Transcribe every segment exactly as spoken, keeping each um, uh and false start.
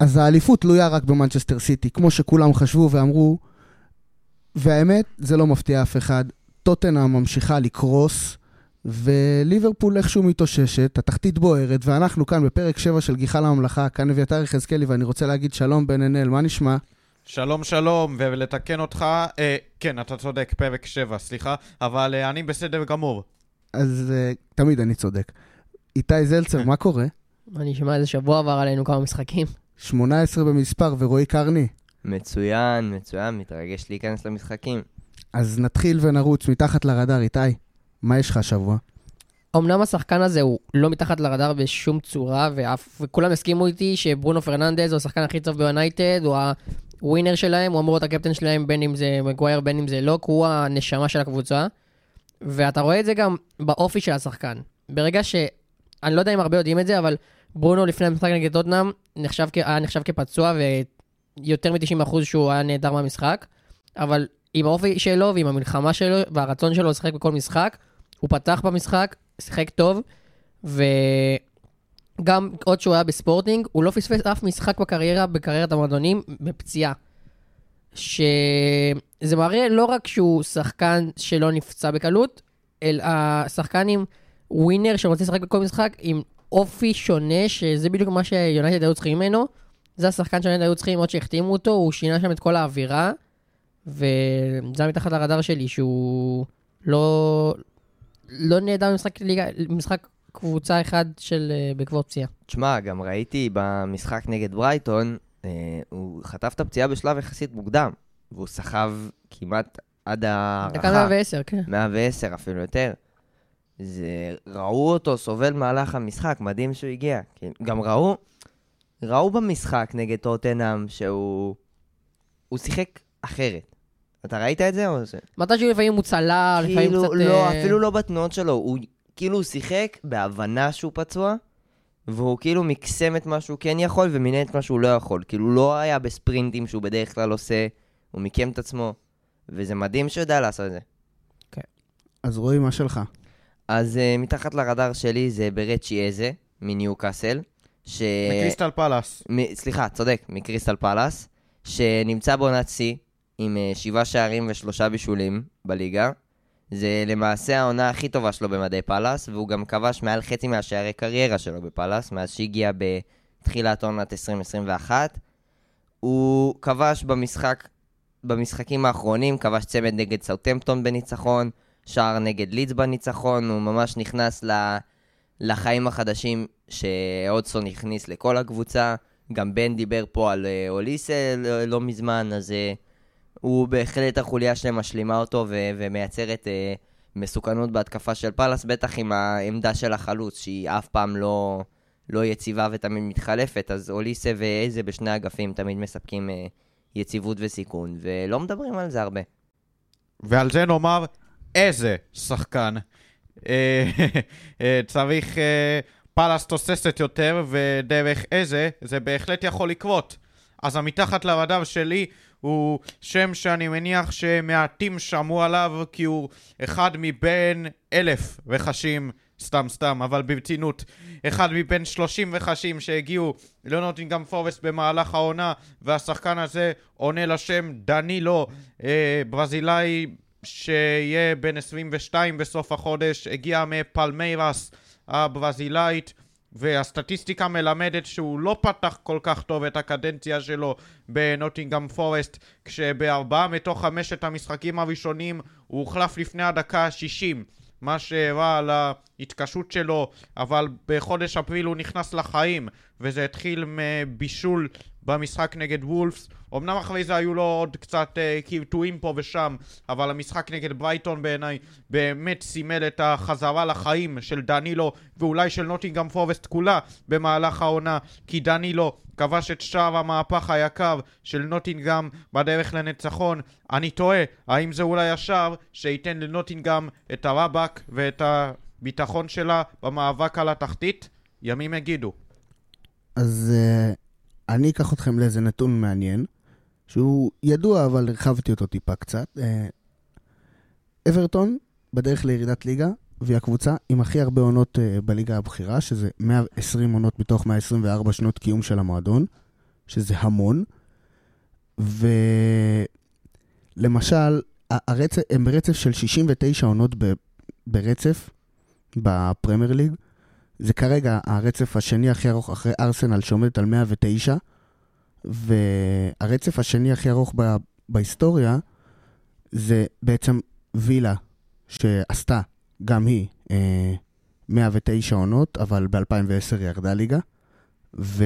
אז האליפות תלויה רק במנצ'סטר סיטי, כמו שכולם חשבו ואמרו, והאמת, זה לא מפתיע אף אחד. טוטנהאם ממשיכה לקרוס, וליברפול איכשהו מתאוששת, התחתית בוערת, ואנחנו כאן בפרק שבע של גיחה לממלכה, כאן אביתר יחזקאלי, ואני רוצה להגיד שלום בן אנל, מה נשמע? שלום שלום, ולתקן אותך, אה, כן, אתה צודק, פרק שבע, סליחה, אבל אה, אני בסדר גמור. אז אה, תמיד אני צודק. איתי זלצר, מה קורה? אני שמע איזה שבוע עבר עלינו כמה משחקים. שמונה עשרה במספר, ורועי קרני. מצוין, מצוין, מתרגש להיכנס למשחקים. אז נתחיל ונרוץ מתחת לרדאר, איתי. מה יש לך השבוע? אמנם השחקן הזה הוא לא מתחת לרדאר בשום צורה, ואף, וכולם הסכימו איתי שברונו פרננדז הוא השחקן הכי טוב ביונייטד, הוא הווינר שלהם, הוא אמור להיות הקפטן שלהם, בין אם זה מגווייר, בין אם זה לוק, הוא הנשמה של הקבוצה, ואתה רואה את זה גם באופי של השחקן. ברגע ש... אני לא יודע אם הרבה יודעים את זה, אבל ברונו לפני המשחק נגד טוטנהאם נחשב, היה נחשב כפצוע, ויותר מ-תשעים אחוז שהוא היה נהדר מהמשחק, אבל עם האופי שלו ועם המלחמה שלו והרצון שלו לשחק בכל משחק, הוא פתח במשחק, שיחק טוב, וגם עוד שהוא היה בספורטינג, הוא לא פספס אף משחק בקריירה, בקריירת המועדונים, בפציעה. שזה מראה לא רק שהוא שחקן שלא נפצע בקלות, אלא השחקן עם ווינר שרוצה לשחק בכל משחק, עם אופי שונה, שזה בדיוק מה שיונייטד היו צריכים ממנו. זה השחקן שיונייטד היו צריכים עוד שהחתימו אותו, הוא שינה שם את כל האווירה, וזה מתחת לרדאר שלי, שהוא לא... לא נהדר במשחק, במשחק קבוצה אחד של בעקבות פציעה. תשמע, גם ראיתי במשחק נגד ברייטון, אה, הוא חטף את הפציעה בשלב יחסית מוקדם, והוא סחב כמעט עד הערכה. דקה מאה ועשר, כן. מאה ועשר אפילו יותר. זה, ראו אותו סובל מהלך המשחק, מדהים שהוא הגיע. כן. גם ראו, ראו במשחק נגד טוטנהאם שהוא הוא שיחק אחרת. אתה ראית את זה או זה? מתי שלפעמים הוא צלה, לפעמים קצת... לא, אפילו לא בתנועות שלו, הוא כאילו שיחק בהבנה שהוא פצוע, והוא כאילו מקסם את מה שהוא כן יכול ומינה את מה שהוא לא יכול, כאילו לא היה בספרינטים שהוא בדרך כלל עושה, הוא מיקם את עצמו, וזה מדהים שיודע לעשות את זה. כן. אז רואי, מה שלך? אז מתחת לרדאר שלי זה ברצ'י איזה, מניו קאסל, ש... מקריסטל פלאס. סליחה, צודק, מקריסטל פלאס, שנמצא בעונת סי, עם שבעה שערים ושלושה בישולים בליגה. זה למעשה העונה הכי טובה שלו במדי פלאס, והוא גם כבש מעל חצי מהשערי קריירה שלו בפלאס, מאז שהגיע בתחילת עונת עשרים עשרים ואחת. הוא כבש במשחק, במשחקים האחרונים, כבש צמד נגד סאוטהמפטון בניצחון, שער נגד לידס בניצחון, הוא ממש נכנס לחיים החדשים שאודסון הכניס לכל הקבוצה. גם בן דיבר פה על אוליסה לא מזמן, אז... הוא בהחלט החוליה שלהם משלימה אותו ו- ומייצרת אה, מסוכנות בהתקפה של פלאס, בטח עם העמדה של החלוץ, שהיא אף פעם לא, לא יציבה ותמיד מתחלפת, אז אוליסה ואיזה בשני אגפים תמיד מספקים אה, יציבות וסיכון, ולא מדברים על זה הרבה. ועל זה נאמר, איזה שחקן. צריך אה, פלאס תוססת יותר, ודרך איזה זה בהחלט יכול לקרות. אז המתחת לרדאר שלי הוא שם שאני מניח שמעטים שמעו עליו, כי הוא אחד מבין אלף וחשים, סתם סתם, אבל ברצינות, אחד מבין שלושים וחשים שהגיעו לנוטינגהאם פורסט במהלך העונה, והשחקן הזה עונה לשם דנילו, אה, ברזילאי שיהיה בן עשרים ושתיים בסוף החודש, הגיע מפלמיירס הברזילאית, והסטטיסטיקה מלמדת שהוא לא פתח כל כך טוב את הקדנציה שלו בנוטינגהאם פורסט, כשבארבעה מתוך חמשת המשחקים הראשונים הוא הוחלף לפני הדקה ה-שישים, מה שהראה על ההתקשות שלו, אבל בחודש אפריל הוא נכנס לחיים, וזה התחיל מבישול במשחק נגד וולפס. אמנם אחרי זה היו לו עוד קצת קרטועים פה ושם, אבל המשחק נגד ברייטון בעיניי באמת סימל את החזרה לחיים של דנילו, ואולי של נוטינגהאם פורסט כולה במהלך העונה, כי דנילו כבש את שער המהפך היקר של נוטינגהאם בדרך לניצחון. אני תוהה, האם זה אולי השער שייתן לנוטינגהאם את הרבק ואת הביטחון שלה במאבק על התחתית? ימים יגידו. אז... אני אקח אתכם לאיזה נתון מעניין, שהוא ידוע, אבל הרחבתי אותו טיפה קצת. אברטון בדרך לירידת ליגה, והיא הקבוצה עם הכי הרבה עונות בליגה הבכירה, שזה מאה ועשרים עונות מתוך מאה עשרים וארבע שנות קיום של המועדון, שזה המון, ולמשל, הרצף, הם ברצף של שישים ותשע עונות ב, ברצף, בפרמייר ליג, זה כרגע הרצף השני הכי ארוך אחרי ארסנל שעומדת על מאה ותשע, והרצף השני הכי ארוך ב, בהיסטוריה, זה בעצם וילה, שעשתה גם היא אה, מאה ותשע עונות, אבל ב-אלפיים ועשר היא ירדה ליגה, ו...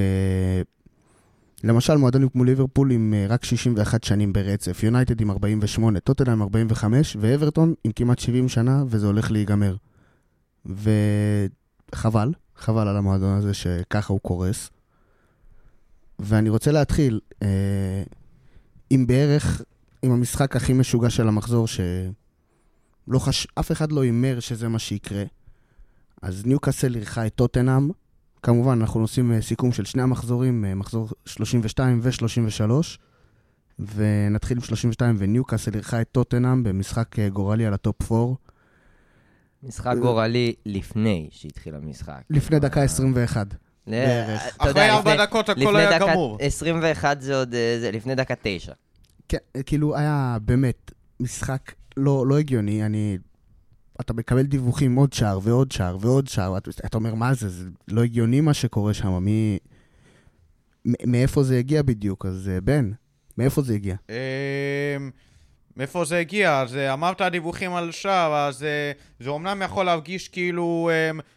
למשל, מועדונים כמו ליברפול עם רק שישים ואחת שנים ברצף, יונייטד עם ארבעים ושמונה, טוטנהאם ארבעים וחמש, ואברטון עם כמעט שבעים שנה, וזה הולך להיגמר. וחבל, חבל על המועדון הזה שככה הוא קורס. ואני רוצה להתחיל אה, עם בערך, עם המשחק הכי משוגע של המחזור, שלא חש... אף אחד לא יימר שזה מה שיקרה. אז ניוקאסל אירחה את טוטנהאם, כמובן, אנחנו עושים סיכום של שני המחזורים, מחזור שלושים ושתיים ו-שלושים ושלוש, ונתחיל עם שלושים ושתיים, וניוקאסל אירחה את טוטנהאם במשחק גורלי על הטופ ארבע. משחק גורלי לפני שהתחיל המשחק. לפני דקה עשרים ואחת. בערך. אחרי ארבע דקות הכל היה גמור. עשרים ואחת זה עוד, לפני דקה תשע. כן, כאילו היה באמת משחק לא הגיוני, אני... אתה מקבל דיווחים עוד שער ועוד שער ועוד שער, אתה, אתה אומר מה זה, זה לא הגיוני מה שקורה שם, מי, מאיפה זה הגיע בדיוק, אז בן, מאיפה זה הגיע? מאיפה זה הגיע, אז אמרת דיווחים על שער, אז זה אומנם יכול להרגיש כאילו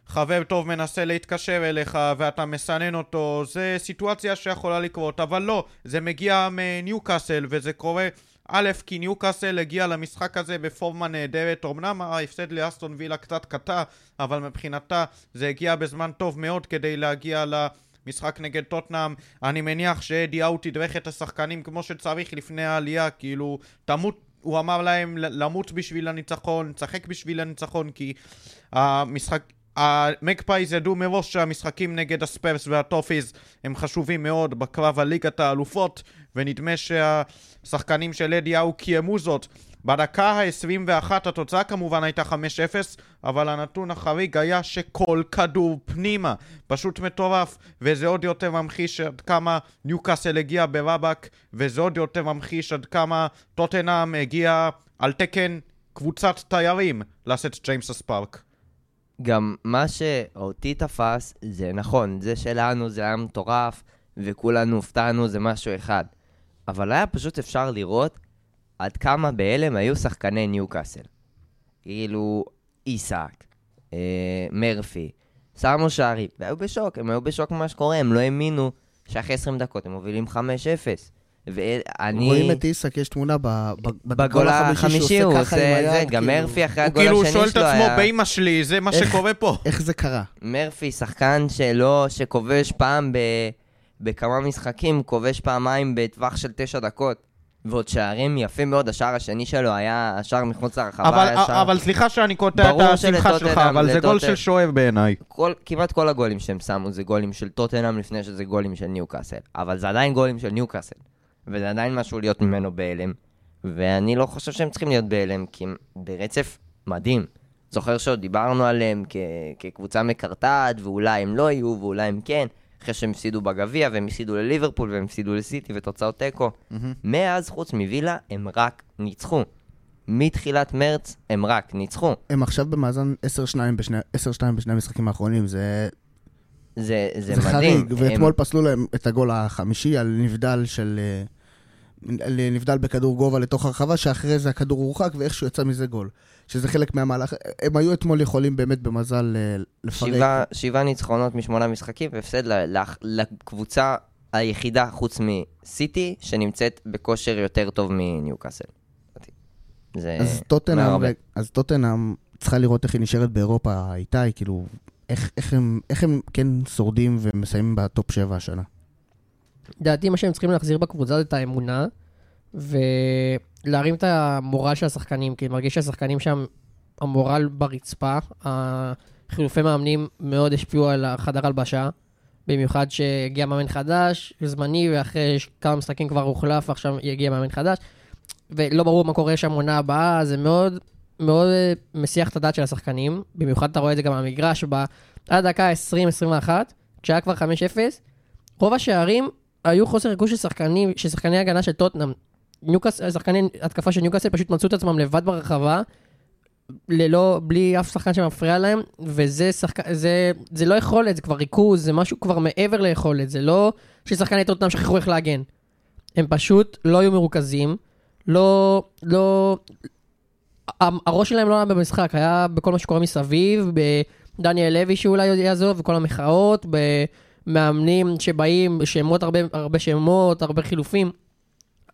חבר טוב מנסה להתקשר אליך ואתה מסנן אותו, זה סיטואציה שיכולה לקרות, אבל לא, זה מגיע מניוקאסל וזה קורה... א', כי ניוקאסל הגיע למשחק הזה בפורמה נהדרת, אומנם ההפסד לאסטון וילה קצת קטע, אבל מבחינתה זה הגיע בזמן טוב מאוד כדי להגיע למשחק נגד טוטנהאם. אני מניח שאדי האו תדרך את השחקנים כמו שצריך לפני העלייה, כאילו תמות, הוא אמר להם למות בשביל הניצחון, צחק בשביל הניצחון, כי המשחק... המגפייז ידעו מראש שהמשחקים נגד הספרס והטופיז הם חשובים מאוד בקרב הליגת האלופות, ונדמה שהשחקנים של אדי האו קיימו זאת. בדקה ה-עשרים ואחת התוצאה כמובן הייתה חמש אפס, אבל הנתון החריג היה שכל כדור פנימה, פשוט מטורף, וזה עוד יותר ממחיש עד כמה ניוקאסל הגיע ברבק, וזה עוד יותר ממחיש עד כמה טוטנהאם הגיע על תקן קבוצת תיירים לעשות ג'יימס פארק. גם מה שאותי תפס זה נכון, זה שלנו, זה היה מטורף וכולנו הופתענו, זה משהו אחד, אבל היה פשוט אפשר לראות עד כמה בהלם היו שחקני ניוקאסל, כאילו איסק, אה, מרפי, סמו שערי, והיו בשוק, הם היו בשוק ממה שקורה, הם לא האמינו שאחרי עשרים דקות הם מובילים חמש אפס. ואני... רואים את איסק, יש תמונה בגול החמישי, הוא עושה זה, גם מרפי אחרי הגול השני שלו היה... הוא כאילו שואל את עצמו, באמא שלי, זה מה שקורה פה. איך זה קרה? מרפי, שחקן שלו, שכובש פעם בכמה משחקים, כובש פעמיים בטווח של תשע דקות, ועוד שערים יפים מאוד, השער השני שלו היה השער מחוץ לרחבה. אבל סליחה שאני קוטע את השמחה שלך, אבל זה גול של שואב בעיניי. כמעט כל הגולים שהם שמו זה גולים של טוטנהאם לפני שזה גולים של ניוקאסל, אבל זה עדיין גולים של ניוקאסל. וזה עדיין משהו להיות ממנו באלם, ואני לא חושב שהם צריכים להיות באלם, כי הם ברצף מדהים. זוכר שעוד דיברנו עליהם כ- כקבוצה מקרטעת, ואולי הם לא יהיו, ואולי הם כן, אחרי שהם הפסידו בגביע, והם הפסידו לליברפול, והם הפסידו לסיטי, ותוצאות תיקו. Mm-hmm. מאז, חוץ מווילה, הם רק ניצחו. מתחילת מרץ, הם רק ניצחו. הם עכשיו במאזן עשר שתיים בשני, עשר שתיים בשני המשחקים האחרונים, זה... זה, זה, זה מדהים. חריג, ואתמול הם... פסלו להם את הגול החמישי על נבדל של... לנבדל בכדור גובה לתוך הרחבה, שאחרי זה הכדור הורחק ואיכשהו יצא מזה גול. שזה חלק מהמהלך. הם היו אתמול יכולים באמת במזל לפרק. שבעה, שבעה ניצחונות משמונה משחקים, והפסד לקבוצה היחידה חוץ מסיטי, שנמצאת בכושר יותר טוב מניוקאסל. אז טוטנהאם, אז טוטנהאם צריכה לראות איך היא נשארת באירופה איתה, כאילו... איך, איך, הם, איך הם כן שורדים ומסיימים בטופ שבע השנה? דעתי מה שהם צריכים להחזיר בקבוצה זה את האמונה ולהרים את המורל של השחקנים, כי מרגיש שהשחקנים שם המורל ברצפה, החילופי מאמנים מאוד השפיעו על החדר הלבשה, במיוחד שהגיע מאמן חדש זמני ואחרי כמה משחקים כבר הוחלף ועכשיו יגיע מאמן חדש ולא ברור מה קורה שם עונה הבאה, זה מאוד... מאוד מסיח את הדעת של השחקנים, במיוחד אתה רואה את זה גם במגרש, עד דקה עשרים עשרים ואחת, כשהיה כבר חמש אפס, רוב השערים היו חוסר ריכוז של שחקנים, של שחקני הגנה של טוטנאם. שחקני התקפה של ניוקאסל פשוט מצאו את עצמם לבד ברחבה, ללא, בלי אף שחקן שמפריע להם, וזה שחק... זה, זה לא יכולת, זה כבר ריכוז, זה משהו כבר מעבר ליכולת, זה לא ששחקני טוטנאם שכחו איך להגן. הם פשוט לא היו מרוכזים, לא, לא... הראש שלהם לא היה במשחק, היה בכל מה שקורה מסביב, בדניאל לוי שאולי יעזוב, וכל המחאות, במאמנים שבאים, שמות הרבה, הרבה שמות, הרבה חילופים.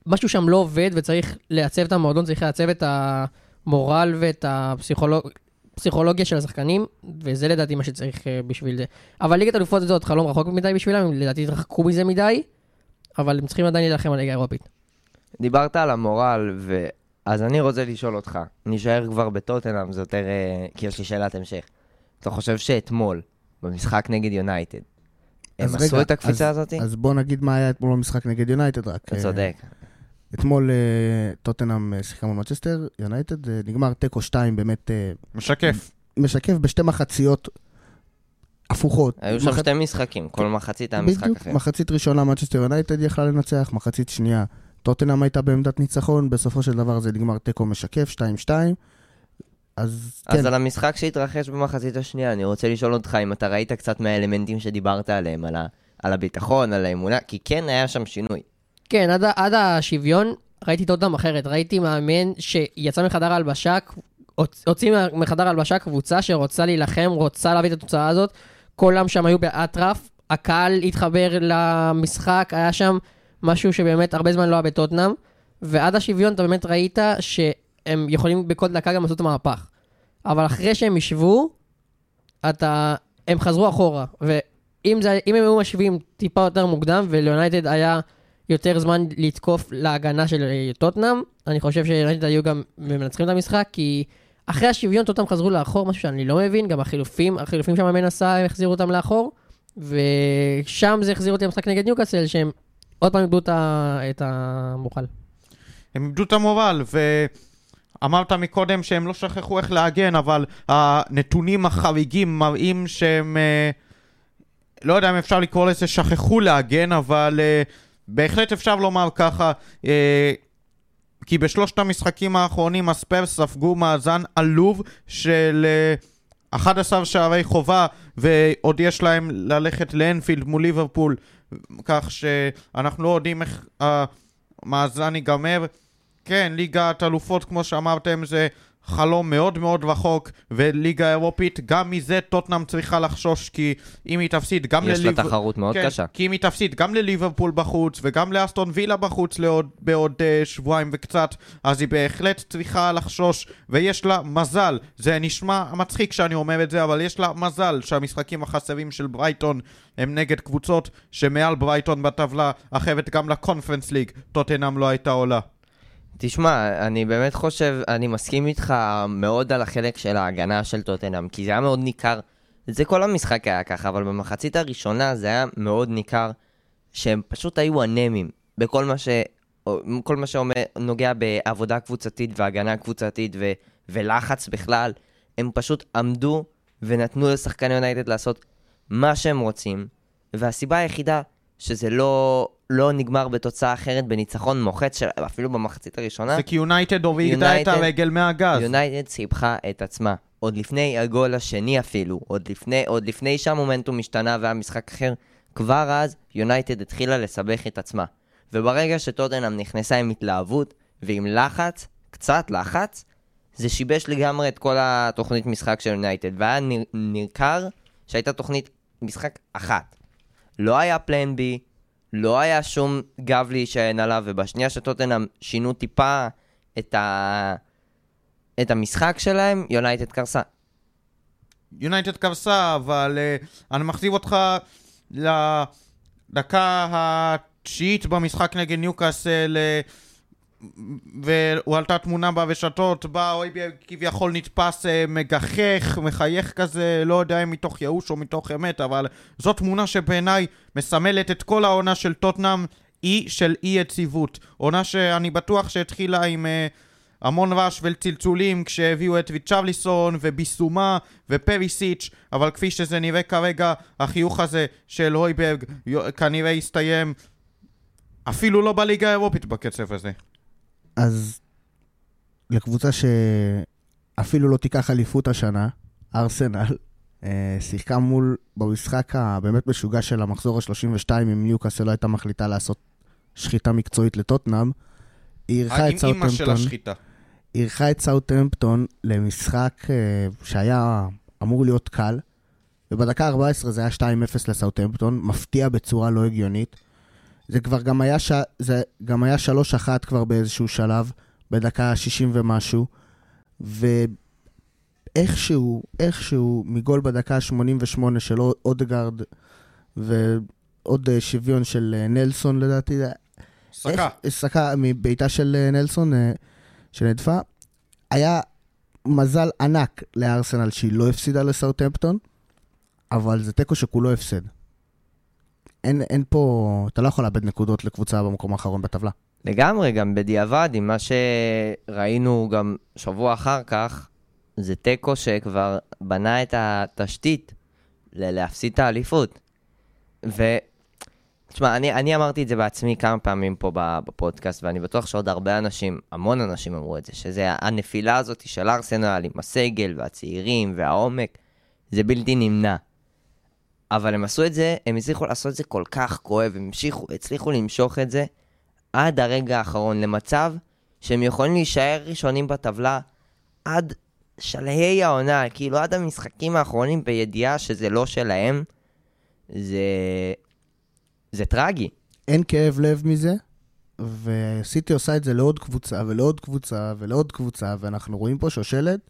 משהו שם לא עובד, וצריך לעצב את המועדון, צריך לעצב את המורל ואת הפסיכולוג... פסיכולוגיה של השחקנים, וזה לדעתי מה שצריך בשביל זה. אבל ליגת אלופות זה עוד חלום רחוק מדי בשבילם, לדעתי התרחקו מזה מדי, אבל הם צריכים עדיין להילחם על ליגה אירופית. דיברת על המורל ו... אז אני רוצה לשאול אותך, נשאר כבר בטוטנאם, זה יותר, כי יש לי שאלת המשך. אתה חושב שאתמול, במשחק נגד יונייטד, הם עשו את הקפיצה הזאת? אז בוא נגיד מה היה אתמול במשחק נגד יונייטד רק. צודק. אתמול טוטנאם שיחקה מול מצ'סטר, יונייטד, נגמר תיקו שתיים באמת... משקף. משקף בשתי מחציות הפוכות. היו שם שתי משחקים, כל מחצית היה משחק אחר. מחצית ראשונה מצ'סטר יונייטד יכלה לנצח, מחצית שנייה... טוטנאם הייתה בעמדת ניצחון, בסופו של דבר זה נגמר תיקו משקף, שתיים שתיים. אז כן. אז על המשחק שהתרחש במחצית השנייה, אני רוצה לשאול אותך אם אתה ראית קצת מהאלמנטים שדיברת עליהם, על, ה, על הביטחון, על האמונה, כי כן היה שם שינוי. כן, עד, עד השוויון ראיתי טוטנאם אחרת, ראיתי מאמן שיצא מחדר הלבשה, הוציא מחדר הלבשה קבוצה שרוצה להילחם, רוצה להביא את התוצאה הזאת, כולם שם היו באטרף, הקהל התחבר למשחק, היה שם... משהו שבאמת הרבה זמן לא היה בטוטנאם, ועד השוויון אתה באמת ראית שהם יכולים בכל דקה גם לעשות מהפך. אבל אחרי שהם ישבו, אתה... הם חזרו אחורה, ואם זה... אם הם היו משווים טיפה יותר מוקדם, וליונייטד היה יותר זמן לתקוף להגנה של טוטנאם, אני חושב שליונייטד היו גם מנצחים את המשחק, כי אחרי השוויון טוטנאם חזרו לאחור, משהו שאני לא מבין, גם החילופים, החילופים שם המנסה, הם החזירו אותם לאחור, ושם זה החזיר אותי למשחק נגד ניוקאסל, שהם עוד פעם איבדו את המורל. הם איבדו את המורל, ואמרת מקודם שהם לא שכחו איך להגן, אבל הנתונים החריגים מראים שהם, לא יודע אם אפשר לקרוא לזה שכחו להגן, אבל בהחלט אפשר לומר ככה, כי בשלושת המשחקים האחרונים הספרס ספגו מאזן עלוב של... אחד עשר שערי חובה, ועוד יש להם ללכת לאנפילד מול ליברפול, כך שאנחנו לא יודעים איך המאזן ייגמר. כן, ליגת אלופות, כמו שאמרתם, זה חלום מאוד מאוד רחוק, וליגה אירופית, גם מזה טוטנאם צריכה לחשוש, כי אם היא תפסיד גם לליברפול... יש לה תחרות מאוד קשה. כי אם היא תפסיד גם לליברפול בחוץ, וגם לאסטון וילה בחוץ בעוד שבועיים וקצת, אז היא בהחלט צריכה לחשוש, ויש לה מזל, זה נשמע מצחיק שאני אומר את זה, אבל יש לה מזל שהמשחקים החסרים של ברייטון הם נגד קבוצות שמעל ברייטון בטבלה, אחרת גם לקונפרנס ליג טוטנאם לא הייתה עולה. תשמע, אני באמת חושב, אני מסכים איתך מאוד על החלק של ההגנה של טוטנאם, כי זה היה מאוד ניכר, זה כל המשחק היה ככה, אבל במחצית הראשונה זה היה מאוד ניכר שהם פשוט היו אנמים, בכל מה, ש... כל מה שנוגע בעבודה קבוצתית והגנה קבוצתית ו... ולחץ בכלל, הם פשוט עמדו ונתנו לשחקני יונייטד לעשות מה שהם רוצים, והסיבה היחידה שזה לא... לא נגמר בתוצאה אחרת, בניצחון מוחץ, של, אפילו במחצית הראשונה. זה כי יונייטד הורידה את הרגל מהגז. יונייטד סיפחה את עצמה. עוד לפני הגול השני אפילו, עוד לפני, עוד לפני שהמומנטום השתנה והמשחק אחר, כבר אז יונייטד התחילה לסבך את עצמה. וברגע שטוטנאם נכנסה עם התלהבות, ועם לחץ, קצת לחץ, זה שיבש לגמרי את כל התוכנית משחק של יונייטד. והיה נר, נרקר שהייתה תוכנית משחק אחת. לא היה פלן בי, לא היה שום גב להישען עליו, ובשנייה שטוטנאם שינו טיפה את, ה... את המשחק שלהם, יונייטד קרסה. יונייטד קרסה, אבל uh, אני מחזיב אותך לדקה התשיעית במשחק נגד ניוקאסל, uh, והוא עלתה תמונה ברשתות, בא אוי כביכול נתפס, uh, מגחך, מחייך כזה, לא יודע אם מתוך יאוש או מתוך אמת, אבל זו תמונה שבעיניי מסמלת את כל העונה של טוטנאם, אי של אי יציבות. עונה שאני בטוח שהתחילה עם אה, המון רעש וצלצולים, כשהביאו את ריצ'רליסון וביסומה ופריסיץ', אבל כפי שזה נראה כרגע, החיוך הזה של הויברג כנראה הסתיים אפילו לא בליגה האירופית בקצב הזה. אז לקבוצה שאפילו לא תיקח אליפות השנה, ארסנל, שיחקה מול במשחק הבאמת משוגע של המחזור ה-שלושים ושתיים, אם ניוקאסל לא הייתה מחליטה לעשות שחיטה מקצועית לטוטנאם, היא ערכה את סאות'המפטון למשחק שהיה אמור להיות קל, ובדקה ארבע עשרה זה היה שתיים אפס לסאות'המפטון, מפתיע בצורה לא הגיונית. זה כבר גם היה, ש... זה גם היה שלוש אחת כבר באיזשהו שלב, בדקה שישים ומשהו, ואיכשהו, איכשהו, מגול בדקה שמונים ושמונה של אודגרד, ועוד שוויון של נלסון לדעתי, סקה. איך... סקה מביתה של נלסון, שנדפה, היה מזל ענק לארסנל שהיא לא הפסידה לסאות'המפטון, אבל זה טקו שכולו הפסד. אין, אין פה, אתה לא יכול לאבד נקודות לקבוצה במקום האחרון בטבלה. לגמרי, גם בדיעבד, עם מה שראינו גם שבוע אחר כך, זה טקו שכבר בנה את התשתית להפסיד את האליפות. ותשמע, אני, אני אמרתי את זה בעצמי כמה פעמים פה בפודקאסט, ואני בטוח שעוד הרבה אנשים, המון אנשים אמרו את זה, שזה הנפילה הזאת של ארסנל עם הסגל והצעירים והעומק, זה בלתי נמנע. אבל הם עשו את זה, הם הצליחו לעשות את זה כל כך כואב, הם המשיכו, הצליחו למשוך את זה עד הרגע האחרון, למצב שהם יכולים להישאר ראשונים בטבלה עד שלהי העונה, כאילו עד המשחקים האחרונים בידיעה שזה לא שלהם, זה, זה טרגי. אין כאב לב מזה, וסיטי עושה את זה לעוד קבוצה ולעוד קבוצה ולעוד קבוצה, ואנחנו רואים פה שושלת,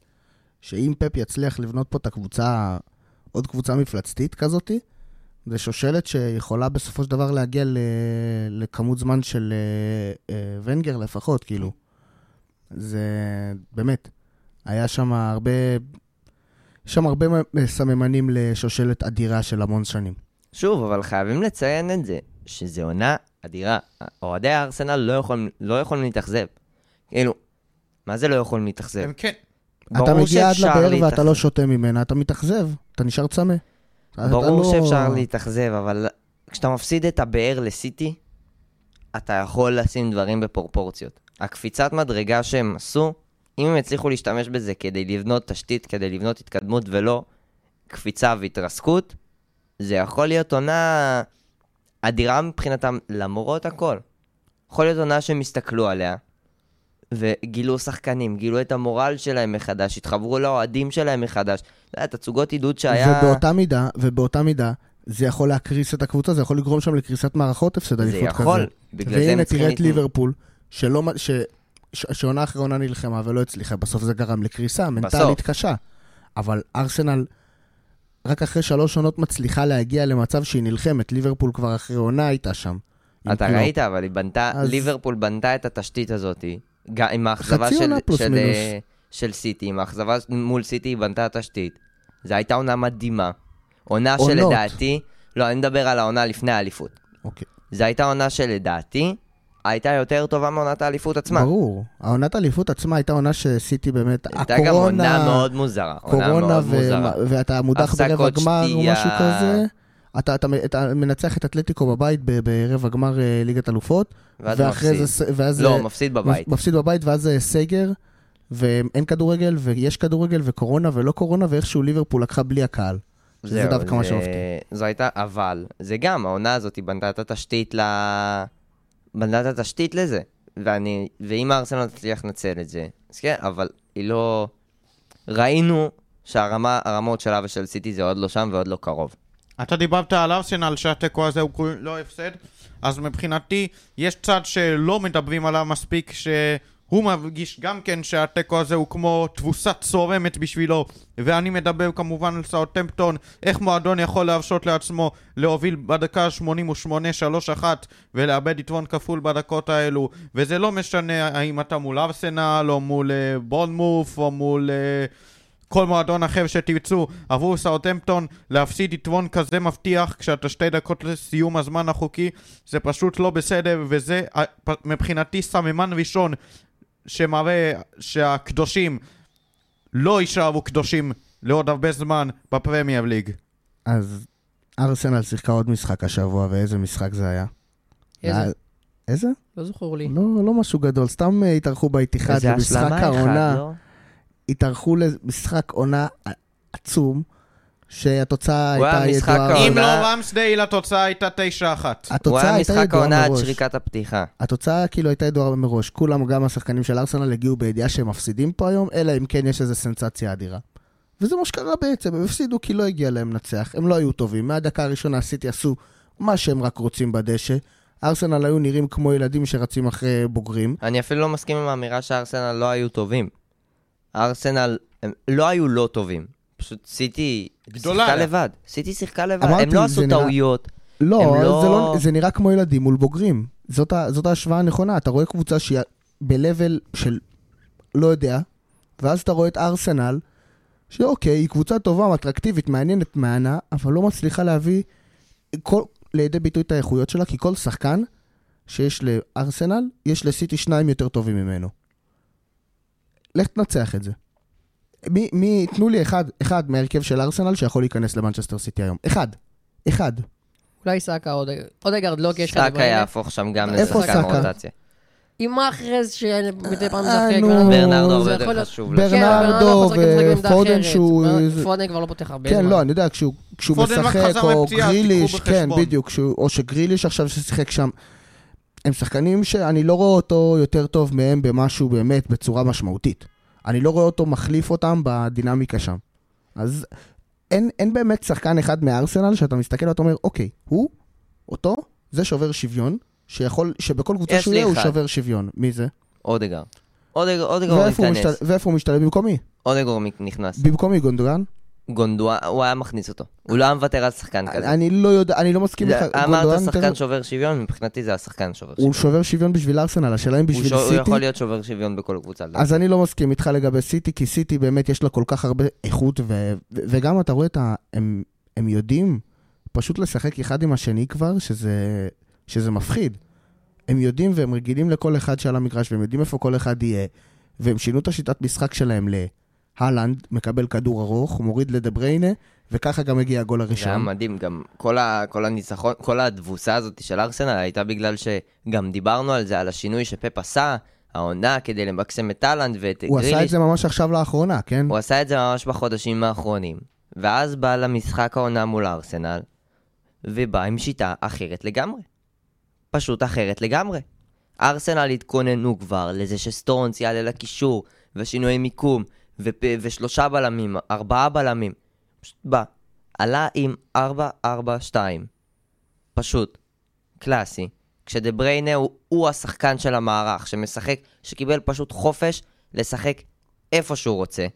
שאם פפ יצליח לבנות פה את הקבוצה, עוד קבוצה מפלצתית כזאת, זה שושלת שיכולה בסופו של דבר להגיע לכמות זמן של ונגר לפחות, כאילו. זה באמת, היה שם הרבה, שם הרבה מסממנים לשושלת אדירה של המון שנים. שוב, אבל חייבים לציין את זה, שזה עונה אדירה. אוהדי הארסנל לא יכולים, לא יכולים להתאכזב. כאילו, מה זה לא יכולים להתאכזב? הם כן. אתה מגיע עד לבאר ואתה לא שותה ממנה, אתה מתאכזב, אתה נשאר צמא. ברור שאפשר להתאכזב, אבל כשאתה מפסיד את הבאר לסיטי, אתה יכול לשים דברים בפרופורציות. הקפיצת מדרגה שהם עשו, אם הם הצליחו להשתמש בזה כדי לבנות תשתית, כדי לבנות התקדמות ולא קפיצה והתרסקות, זה יכול להיות עונה אדירה מבחינתם, למרות הכל. יכול להיות עונה שהם הסתכלו עליה, וגילו שחקנים, גילו את המורל שלהם מחדש, התחברו לאוהדים שלהם מחדש, תצוגות עידוד שהיה... ובאותה מידה, ובאותה מידה, זה יכול להקריס את הקבוצה, זה יכול לגרום שם לקריסת מערכות, הפסד אליפות כזה. זה יכול, בגלל זה הם צריכים... והנה תראה את ליברפול, שעונה אחרונה נלחמה ולא הצליחה, בסוף זה גרם לקריסה, מנטלית קשה. אבל ארסנל, רק אחרי שלוש עונות מצליחה להגיע למצב שהיא נלחמת, ליברפול כבר אחרי עונה הייתה שם. אתה ראית, אבל ליברפול בנתה את התשתית הזאת. גם עם האכזבה של, של, של סיטי, עם האכזבה מול סיטי היא בנתה התשתית. זו הייתה עונה מדהימה. עונה שלדעתי, לא, אני מדבר על העונה לפני האליפות. אוקיי. זו הייתה עונה שלדעתי, הייתה יותר טובה מעונת האליפות עצמה. ברור. העונת האליפות עצמה הייתה עונה שסיטי באמת, הקורונה... הייתה גם עונה מאוד מוזרה. קורונה, ואתה מודח ברב הגמר או משהו כזה... אתה, אתה, אתה מנצח את אתלטיקו בבית בערב הגמר ליגת אלופות, ואחרי זה, ואז לא, מפסיד בבית. מפסיד בבית, ואז סגר, ואין כדורגל, ויש כדורגל, וקורונה, ולא קורונה, ואיכשהו ליברפול לקחה בלי הקהל. זה דווקא מה שאופתי. זו הייתה, אבל, זה גם, העונה הזאת, היא בנתה את התשתית ל... בנתה את התשתית לזה, ואני, ואם ארסנל תצליח לנצל את זה, אז כן, אבל היא לא... ראינו שהרמה, הרמות שלה ושל סיטי זה עוד לא שם ועוד לא קרוב. אתה דיברת על ארסנל שהטקו הזה הוא לא הפסד, אז מבחינתי יש צד שלא מדברים עליו מספיק, שהוא מרגיש גם כן שהטקו הזה הוא כמו תבוסה צורמת בשבילו, ואני מדבר כמובן על סאות'המפטון, איך מועדון יכול להרשות לעצמו להוביל בדקה שמונים ושמונה שלוש אחת ולאבד יתרון כפול בדקות האלו, וזה לא משנה האם אתה מול ארסנל או מול בורנמוף או מול... כל מועדון אחר שתרצו, עבור סאות'המפטון להפסיד יתרון כזה מבטיח כשאתה שתי דקות לסיום הזמן החוקי, זה פשוט לא בסדר, וזה מבחינתי סממן ראשון שמראה שהקדושים לא יישארו קדושים לעוד הרבה זמן בפרמייר ליג. אז ארסנל שיחקה עוד משחק השבוע, ואיזה משחק זה היה? איזה? איזה? לא זוכר לי. לא, לא משהו גדול, סתם התארחו בהתיחד במשחק העונה. לא? התארחו למשחק עונה עצום, שהתוצאה הייתה ידועה. אם לא רמסדייל, התוצאה הייתה תשע אחת. התוצאה הייתה ידועה מראש. שריקת הפתיחה. התוצאה כאילו הייתה ידועה מראש. כולם, גם השחקנים של ארסנל, הגיעו בידיעה שהם מפסידים פה היום, אלא אם כן יש איזו סנסציה אדירה. וזה מה שקרה בעצם. הם הפסידו כי לא הגיע להם לנצח. הם לא היו טובים. מהדקה הראשונה הסיטי עשו מה שהם רק רוצים בדשא. ארסנל היו נראים כמו ילדים שרצים אחרי בוגרים. אני אפילו לא מסכים עם האמירה שארסנל לא היו טובים. ארסנל לא היו לא טובים. פשוט סיטי שיחקה לבד. סיטי שיחקה לבד. הם לא עשו טעויות. לא, זה נראה כמו ילדים מול בוגרים. זאת ההשוואה הנכונה. אתה רואה קבוצה שהיא בלבל של לא יודע, ואז אתה רואה את ארסנל, שאוקיי, היא קבוצה טובה, אטרקטיבית, מעניינת מענה, אבל לא מצליחה להביא לידי ביטוי את האיכויות שלה, כי כל שחקן שיש לארסנל, יש לסיטי שניים יותר טובים ממנו. לך תנצח את זה. מי, מי, תנו לי אחד, אחד מהרכב של ארסנל שיכול להיכנס למנצ'סטר סיטי היום. אחד. אחד. אולי סאקה, אודגרד לא, כי יש כאלה. סאקה יהפוך שם גם לשחקן רוטציה. עם מאחרז שמדי פעם משחק. ברנרדו בדרך חשוב. ברנרדו ופודן שהוא... פודן כבר לא פותח הרבה זמן. כן, לא, אני יודע, כשהוא משחק או גריליש, כן, בדיוק, או שגריליש עכשיו ששיחק שם. הם שחקנים שאני לא רואה אותו יותר טוב מהם במשהו באמת בצורה משמעותית. אני לא רואה אותו מחליף אותם בדינמיקה שם. אז אין, אין באמת שחקן אחד מהארסנל שאתה מסתכל ואתה אומר, אוקיי, הוא, אותו, זה שובר שוויון, שיכול, שבכל קבוצה שלה הוא שובר שוויון. מי זה? אודגר. אודגר, אודגר נכנס. ואיפה הוא משתלב במקומי? אודגר נכנס. במקומי גונדואן? גונדואן, הוא היה מכניס אותו. הוא לא היה מוותר על שחקן כזה. אני לא יודע, אני לא מסכים לך. אמרת שחקן שובר שוויון, מבחינתי זה השחקן שובר שוויון. הוא שובר שוויון בשביל ארסנל, השאלה אם בשביל סיטי... הוא יכול להיות שובר שוויון בכל קבוצה. אז אני לא מסכים איתך לגבי סיטי, כי סיטי באמת יש לה כל כך הרבה איכות, וגם אתה רואה את ה... הם יודעים פשוט לשחק אחד עם השני כבר, שזה מפחיד. הם יודעים והם רגילים לכל אחד שעל המגרש, והם יודעים איפה כל אחד יהיה, והם שינו את השיטת משחק שלהם ל... הלנד מקבל כדור ארוך, מוריד לדבריינה, וככה גם הגיע הגול הראשון. זה היה מדהים, גם כל, ה, כל הניצחון, כל הדבוסה הזאת של ארסנל הייתה בגלל שגם דיברנו על זה, על השינוי שפפ עשה, העונה כדי למקסם את הלנד ואת גריליש. הוא גריל... עשה את זה ממש עכשיו לאחרונה, כן? הוא עשה את זה ממש בחודשים האחרונים, ואז בא למשחק העונה מול ארסנל, ובא עם שיטה אחרת לגמרי. פשוט אחרת לגמרי. ארסנל התכוננו כבר לזה שסטורנס יעלה לקישור, ושינוי מיקום, ושלושה בלמים, ארבעה בלמים. פשוט בא, עלה עם ארבע, ארבע, שתיים. פשוט, קלאסי. כשדבריינה הוא, הוא השחקן של המערך, שמשחק, שקיבל פשוט חופש לשחק איפה שהוא רוצה.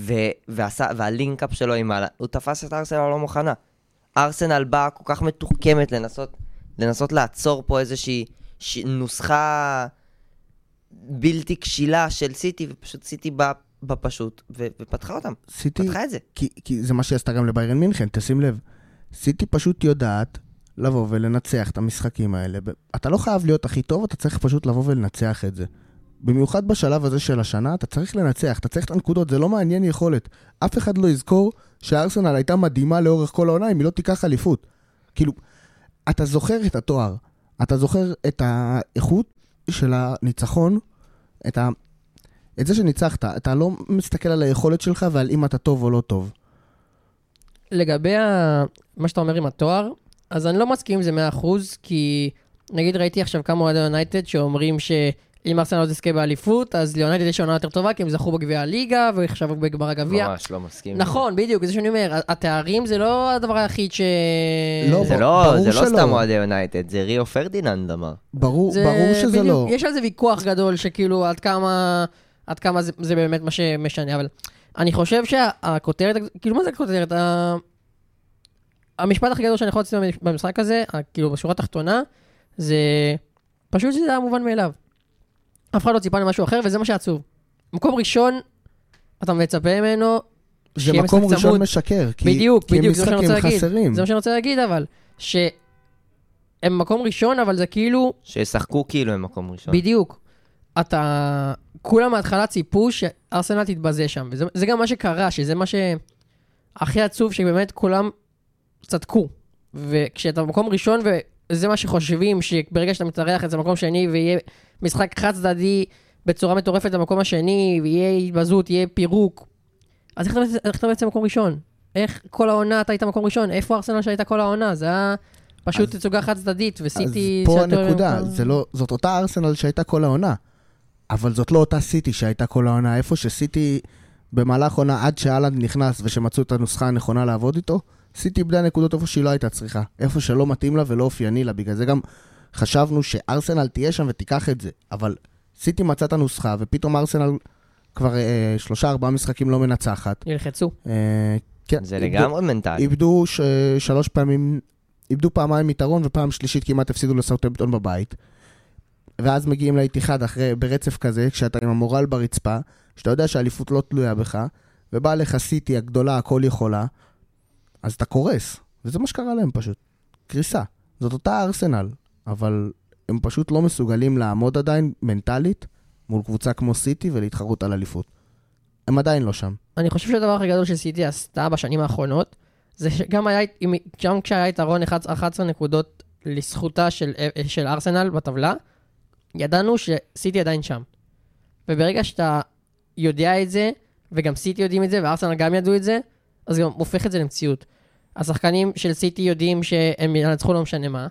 ו, ועשה, והלינק-אפ שלו עם הלאה, הוא תפס את ארסנל לא מוכנה. ארסנל באה כל כך מתוחכמת לנסות, לנסות לעצור פה איזושהי ש, נוסחה בלתי קשילה של סיטי, ופשוט סיטי באה בפשוט, ופתחה אותם. סיטי, פתחה את זה. כי, כי זה מה שעשתה גם לביירן מינכן, תשים לב. סיטי פשוט יודעת לבוא ולנצח את המשחקים האלה. אתה לא חייב להיות הכי טוב, אתה צריך פשוט לבוא ולנצח את זה. במיוחד בשלב הזה של השנה, אתה צריך לנצח, אתה צריך את הנקודות, זה לא מעניין יכולת. אף אחד לא יזכור שהארסנל הייתה מדהימה לאורך כל העונה, אם היא לא תיקח אליפות. כאילו, אתה זוכר את התואר, אתה זוכר את האיכות של הניצחון, את ה... את זה שניצחת, אתה לא מסתכל על היכולת שלך ועל אם אתה טוב או לא טוב. לגבי ה... מה שאתה אומר עם התואר, אז אני לא מסכים עם זה מאה אחוז, כי נגיד ראיתי עכשיו כמה אוהדי יונייטד שאומרים שאם ארסנל לא תזכה באליפות, אז ליונייטד יש עונה יותר טובה, כי הם זכו בגביע הליגה ועכשיו בגמר הגביע. ממש לא מסכים. נכון, בדיוק, זה שאני אומר, התארים זה לא הדבר היחיד ש... לא, זה לא סתם אוהדי יונייטד, זה ריו פרדיננד אמר. ברור שזה לא. יש על זה ויכוח גדול שכאילו עד כמה... עד כמה זה, זה באמת מה שמשנה, אבל אני חושב שהכותרת, כאילו מה זה הכותרת? ה... המשפט הכי גדול שאני יכול לצאת במשחק הזה, כאילו בשורה התחתונה, זה פשוט שזה היה מובן מאליו. אף אחד לא ציפה למשהו אחר, וזה מה שעצוב. מקום ראשון, אתה מצפה ממנו, זה מקום ראשון צמוד. משקר, כי, בדיוק, כי בדיוק, הם משחקים חסרים. זה מה שאני רוצה להגיד, אבל, שהם מקום ראשון, אבל זה כאילו... ששחקו כאילו הם מקום ראשון. בדיוק. אתה... כולם מההתחלה ציפו שארסנל תתבזה שם, וזה זה גם מה שקרה, שזה מה שהכי עצוב, שבאמת כולם צדקו, וכשאתה במקום ראשון זה מה שחושבים, שברגע שאתה מתארח את זה מקום שני, ויהיה משחק חד צדדי בצורה מטורפת למקום השני, ויהיה התבזות, יהיה פירוק, אז איך אתה בעצם מקום ראשון? איך כל העונה אתה היית מקום ראשון? איפה ארסנל שהיית כל העונה? זה היה פשוט תצוגה חד צדדית, וסיטי... אז פה הנקודה, זאת אותה ארסנל שהייתה כל העונה, אבל זאת לא אותה סיטי שהייתה כל העונה, איפה שסיטי במהלך עונה עד שהאלנד נכנס ושמצאו את הנוסחה הנכונה לעבוד איתו, סיטי איבדה נקודות איפה שהיא לא הייתה צריכה, איפה שלא מתאים לה ולא אופייני לה, בגלל זה גם חשבנו שארסנל תהיה שם ותיקח את זה, אבל סיטי מצא את הנוסחה ופתאום ארסנל כבר אה, שלושה ארבעה משחקים לא מנצחת. ילחצו. אה, כן, זה איבדו, לגמרי מנטלי. איבדו ש, שלוש פעמים, איבדו פעמיים יתרון ופעם שלישית כמעט הפסידו לסאות'המפטון בבית. ואז מגיעים לאיתיחאד אחרי, ברצף כזה, כשאתה עם המורל ברצפה, שאתה יודע שהאליפות לא תלויה בך, ובאה לך סיטי הגדולה, הכל יכולה, אז אתה קורס. וזה מה שקרה להם פשוט. קריסה. זאת אותה ארסנל, אבל הם פשוט לא מסוגלים לעמוד עדיין מנטלית מול קבוצה כמו סיטי ולהתחרות על אליפות. הם עדיין לא שם. אני חושב שהדבר הכי גדול שסיטי עשתה בשנים האחרונות, זה שגם היה, גם כשהיה יתרון אחת עשרה נקודות לזכותה של, של ארסנל בטבלה, ידענו שסיטי עדיין שם. וברגע שאתה יודע את זה, וגם סיטי יודעים את זה, וארסנל גם ידעו את זה, אז גם הופך את זה למציאות. השחקנים של סיטי יודעים שהם ינצחו לא משנה מה,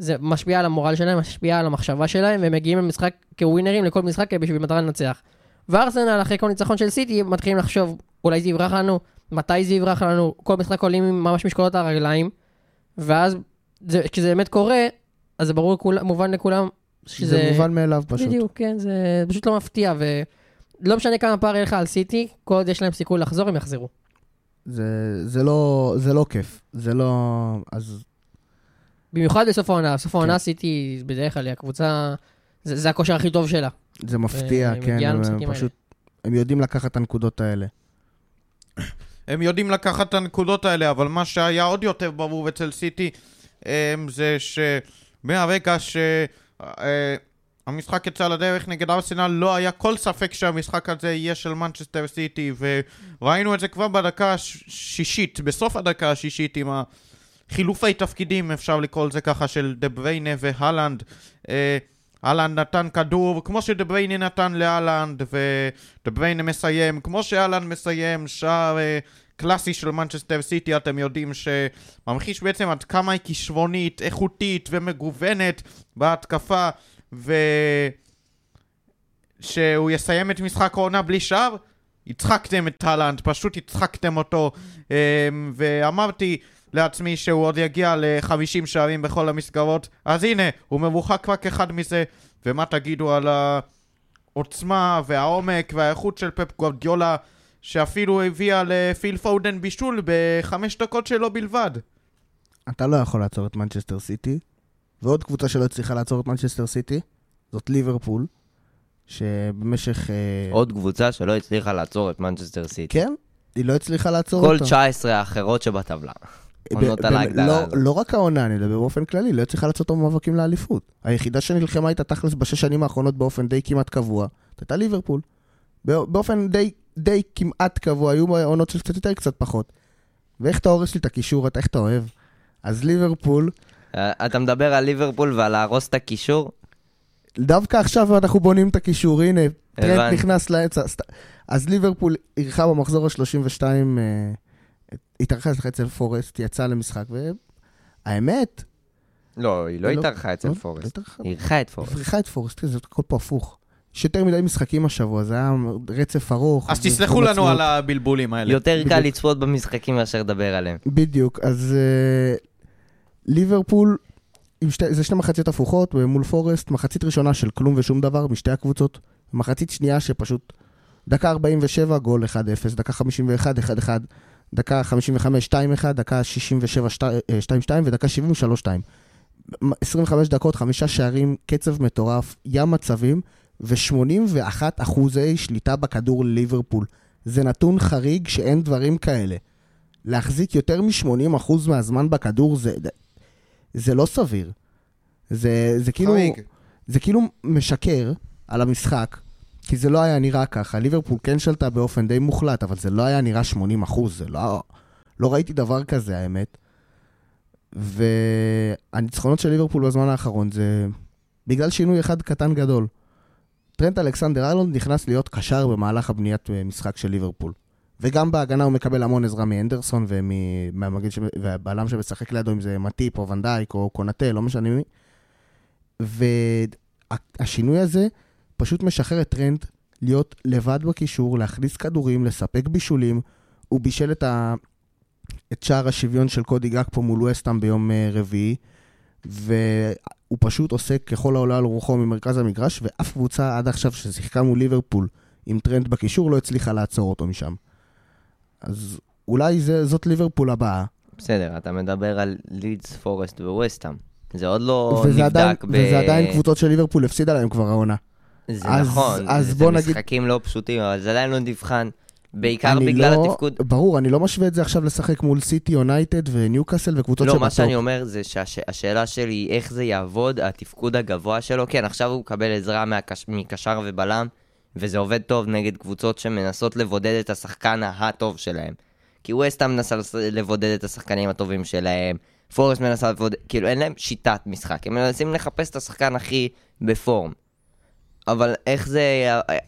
זה משפיע על המורל שלהם, משפיע על המחשבה שלהם, והם מגיעים למשחק כווינרים לכל משחק בשביל מטרה לנצח. וארסנל, אחרי כל ניצחון של סיטי, מתחילים לחשוב, אולי זה יברח לנו, מתי זה יברח לנו, כל משחק עולים ממש משקולות הרגליים, ואז, זה, כשזה באמת קורה, אז זה ברור, כול, מובן לכולם, שזה... זה מובן מאליו פשוט. בדיוק, כן, זה פשוט לא מפתיע, ולא משנה כמה פער יהיה לך על סיטי, כל עוד יש להם סיכוי לחזור, הם יחזרו. זה, זה לא, זה לא כיף. זה לא... אז... במיוחד בסוף העונה. בסוף העונה כן. סיטי בדרך כלל, הקבוצה... זה, זה הכושר הכי טוב שלה. זה מפתיע, ו... כן. הם, הם פשוט... האלה. הם יודעים לקחת את הנקודות האלה. הם יודעים לקחת את הנקודות האלה, אבל מה שהיה עוד יותר ברור אצל סיטי, זה שמהרגע ש... המשחק יצא לדרך נגד ארסנל, לא היה כל ספק שהמשחק הזה יהיה של מנצ'סטר סיטי, וראינו את זה כבר בדקה השישית, בסוף הדקה השישית, עם חילופי תפקידים, אפשר לקרוא לזה ככה, של דה בריינה והלנד. הלנד נתן כדור כמו שדה בריינה נתן להלנד, ודה בריינה מסיים כמו שהלנד מסיים, שער קלאסי של מנצ'סטר סיטי. אתם יודעים שממחיש בעצם עד כמה היא כישרונית, איכותית ומגוונת בהתקפה, ושהוא יסיים את משחק העונה בלי שער. הצחקתם את הלנד, פשוט הצחקתם אותו, ואמרתי לעצמי שהוא עוד יגיע ל-חמישים שערים בכל המסגרות, אז הנה, הוא מבוחק רק אחד מזה. ומה תגידו על העוצמה והעומק והאיכות של פפ גוארדיולה, שאפילו הביאה לפיל פודן בישול בחמש דקות שלו בלבד. אתה לא יכול לעצור את מנצ'סטר סיטי, ועוד קבוצה שלא צריכה לעצור את מנצ'סטר סיטי, זאת ליברפול, שבמשך... עוד קבוצה שלא הצליחה לעצור את מנצ'סטר סיטי. כן, היא לא הצליחה לעצור אותה. כל תשע עשרה האחרות שבטבלה. לא רק העונה, אני מדבר באופן כללי, לא הצליחה לעצור אותם במאבקים לאליפות. היחידה שנלחמה הייתה תכלס בשש שנים האחרונות באופן די כמעט קבוע, הייתה ליברפול. באופן די... די כמעט קבוע, היו בעונות של קצת יותר, קצת פחות. ואיך אתה הורס לי את הקישור, איך אתה אוהב? אז ליברפול... אתה מדבר על ליברפול ועל להרוס את הקישור? דווקא עכשיו אנחנו בונים את הקישור, הנה, טרנט נכנס לאמצע. אז ליברפול אירחה במחזור ה-שלושים ושתיים, התארחה אצל פורסט, יצאה למשחק, והאמת... לא, היא לא התארחה אצל פורסט, היא אירחה את פורסט. אירחה את פורסט, זה הכל פה הפוך. שיותר מדי משחקים השבוע, זה היה רצף ארוך. אז תסלחו לנו על הבלבולים האלה. יותר קל לצפות במשחקים מאשר לדבר עליהם. בדיוק, אז ליברפול, זה שני מחציות הפוכות מול פורסט, מחצית ראשונה של כלום ושום דבר משתי הקבוצות, מחצית שנייה שפשוט דקה ארבעים ושבע גול אחד אפס, דקה חמישים ואחת אחד אחד, דקה חמישים וחמש שתיים אחת, דקה שישים ושבע שתיים שתיים ודקה שבעים ושלוש שתיים. עשרים וחמש דקות, חמישה שערים, קצב מטורף, ים מצבים, ו-שמונים ואחד אחוזי שליטה בכדור ליברפול. זה נתון חריג שאין דברים כאלה. להחזיק יותר מ-שמונים אחוז מהזמן בכדור זה, זה לא סביר. זה, זה כאילו, זה כאילו משקר על המשחק, כי זה לא היה נראה ככה. ליברפול כן שלטה באופן די מוחלט, אבל זה לא היה נראה שמונים אחוז. זה לא, לא ראיתי דבר כזה, האמת. והניצחונות של ליברפול בזמן האחרון זה בגלל שינוי אחד קטן גדול. טרנט אלכסנדר ארלונד נכנס להיות קשר במהלך הבניית משחק של ליברפול. וגם בהגנה הוא מקבל המון עזרה מאנדרסון ומהמגן והבעלם שמשחק לידו, אם זה מטיפ או ונדייק או קונטה, לא משנה מי. והשינוי הזה פשוט משחרר את טרנט להיות לבד בקישור, להכניס כדורים, לספק בישולים. הוא בישל את, ה... את שער השוויון של קודי גאקפו מול ווסטהאם ביום רביעי, והוא פשוט עושה ככל העולה על רוחו ממרכז המגרש, ואף קבוצה עד עכשיו ששיחקה מול ליברפול עם טרנט בקישור לא הצליחה לעצור אותו משם. אז אולי זה, זאת ליברפול הבאה. בסדר, אתה מדבר על לידס, פורסט וווסטהאם. זה עוד לא וזה נבדק עדיין, ב... וזה עדיין קבוצות של ליברפול הפסידה להם כבר העונה. זה אז, נכון, אז זה משחקים נגיד... לא פשוטים, אבל זה עדיין לא נבחן, בעיקר בגלל לא... התפקוד. ברור, אני לא משווה את זה עכשיו לשחק מול סיטי, יונייטד וניוקאסל וקבוצות לא, שבטור. לא, מה שאני אומר זה שהשאלה שהש... שלי היא איך זה יעבוד, התפקוד הגבוה שלו. כן, עכשיו הוא מקבל עזרה מהקש... מקשר ובלם, וזה עובד טוב נגד קבוצות שמנסות לבודד את השחקן הטוב שלהם. כי ווסטהאם מנסה לבודד את השחקנים הטובים שלהם, פורסט מנסה לבודד, כאילו אין להם שיטת משחק, הם מנסים לחפש את השחקן הכי בפורם. אבל איך זה,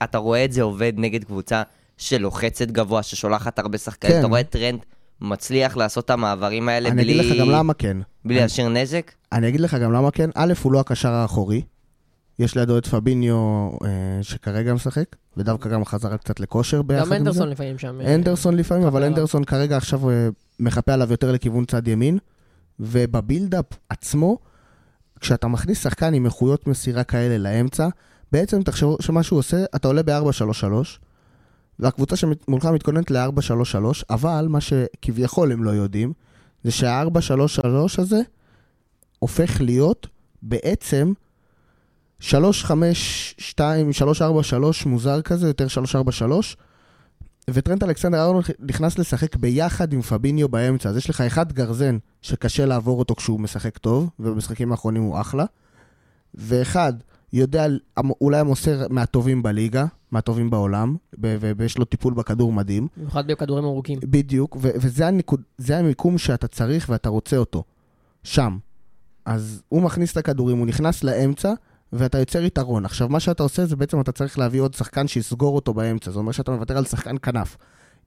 אתה רואה את זה עובד נגד קבוצה שלוחצת גבוה, ששולחת הרבה שחקנים, כן. אתה רואה טרנד מצליח לעשות את המעברים האלה אני בלי... אני אגיד לך גם למה כן. בלי אשר אני... נזק? אני אגיד לך גם למה כן, א' הוא לא הקשר האחורי, יש לידו את פאביניו שכרגע משחק, ודווקא גם חזר קצת לכושר ביחד. גם אנדרסון לפעמים שם. אנדרסון לפעמים, אבל אנדרסון כרגע עכשיו מחפה עליו יותר לכיוון צד ימין, ובבילדאפ עצמו, כשאתה מכניס שחקן עם איכויות מסירה כאלה לאמצע, בעצם תחשבו שמה שהוא עושה, אתה עולה ב-ארבע שלוש שלוש, והקבוצה שמולך מתכוננת ל-ארבע שלוש שלוש, אבל מה שכביכול הם לא יודעים, זה שה-ארבע שלוש שלוש הזה הופך להיות בעצם... שלוש, חמש, שתיים, שלוש, ארבע, שלוש, מוזר כזה, יותר שלוש, ארבע, שלוש, וטרנט אלכסנדר ארלונד נכנס לשחק ביחד עם פאביניו באמצע, אז יש לך אחד גרזן שקשה לעבור אותו כשהוא משחק טוב, ובמשחקים האחרונים הוא אחלה, ואחד יודע, אולי מוסר מהטובים בליגה, מהטובים בעולם, ויש לו טיפול בכדור מדהים. במיוחד בכדורים ארוכים. בדיוק, וזה הניקוד, זה המיקום שאתה צריך ואתה רוצה אותו, שם. אז הוא מכניס את הכדורים, הוא נכנס לאמצע, ואתה יוצר יתרון. עכשיו, מה שאתה עושה זה בעצם אתה צריך להביא עוד שחקן שיסגור אותו באמצע. זאת אומרת שאתה מוותר על שחקן כנף.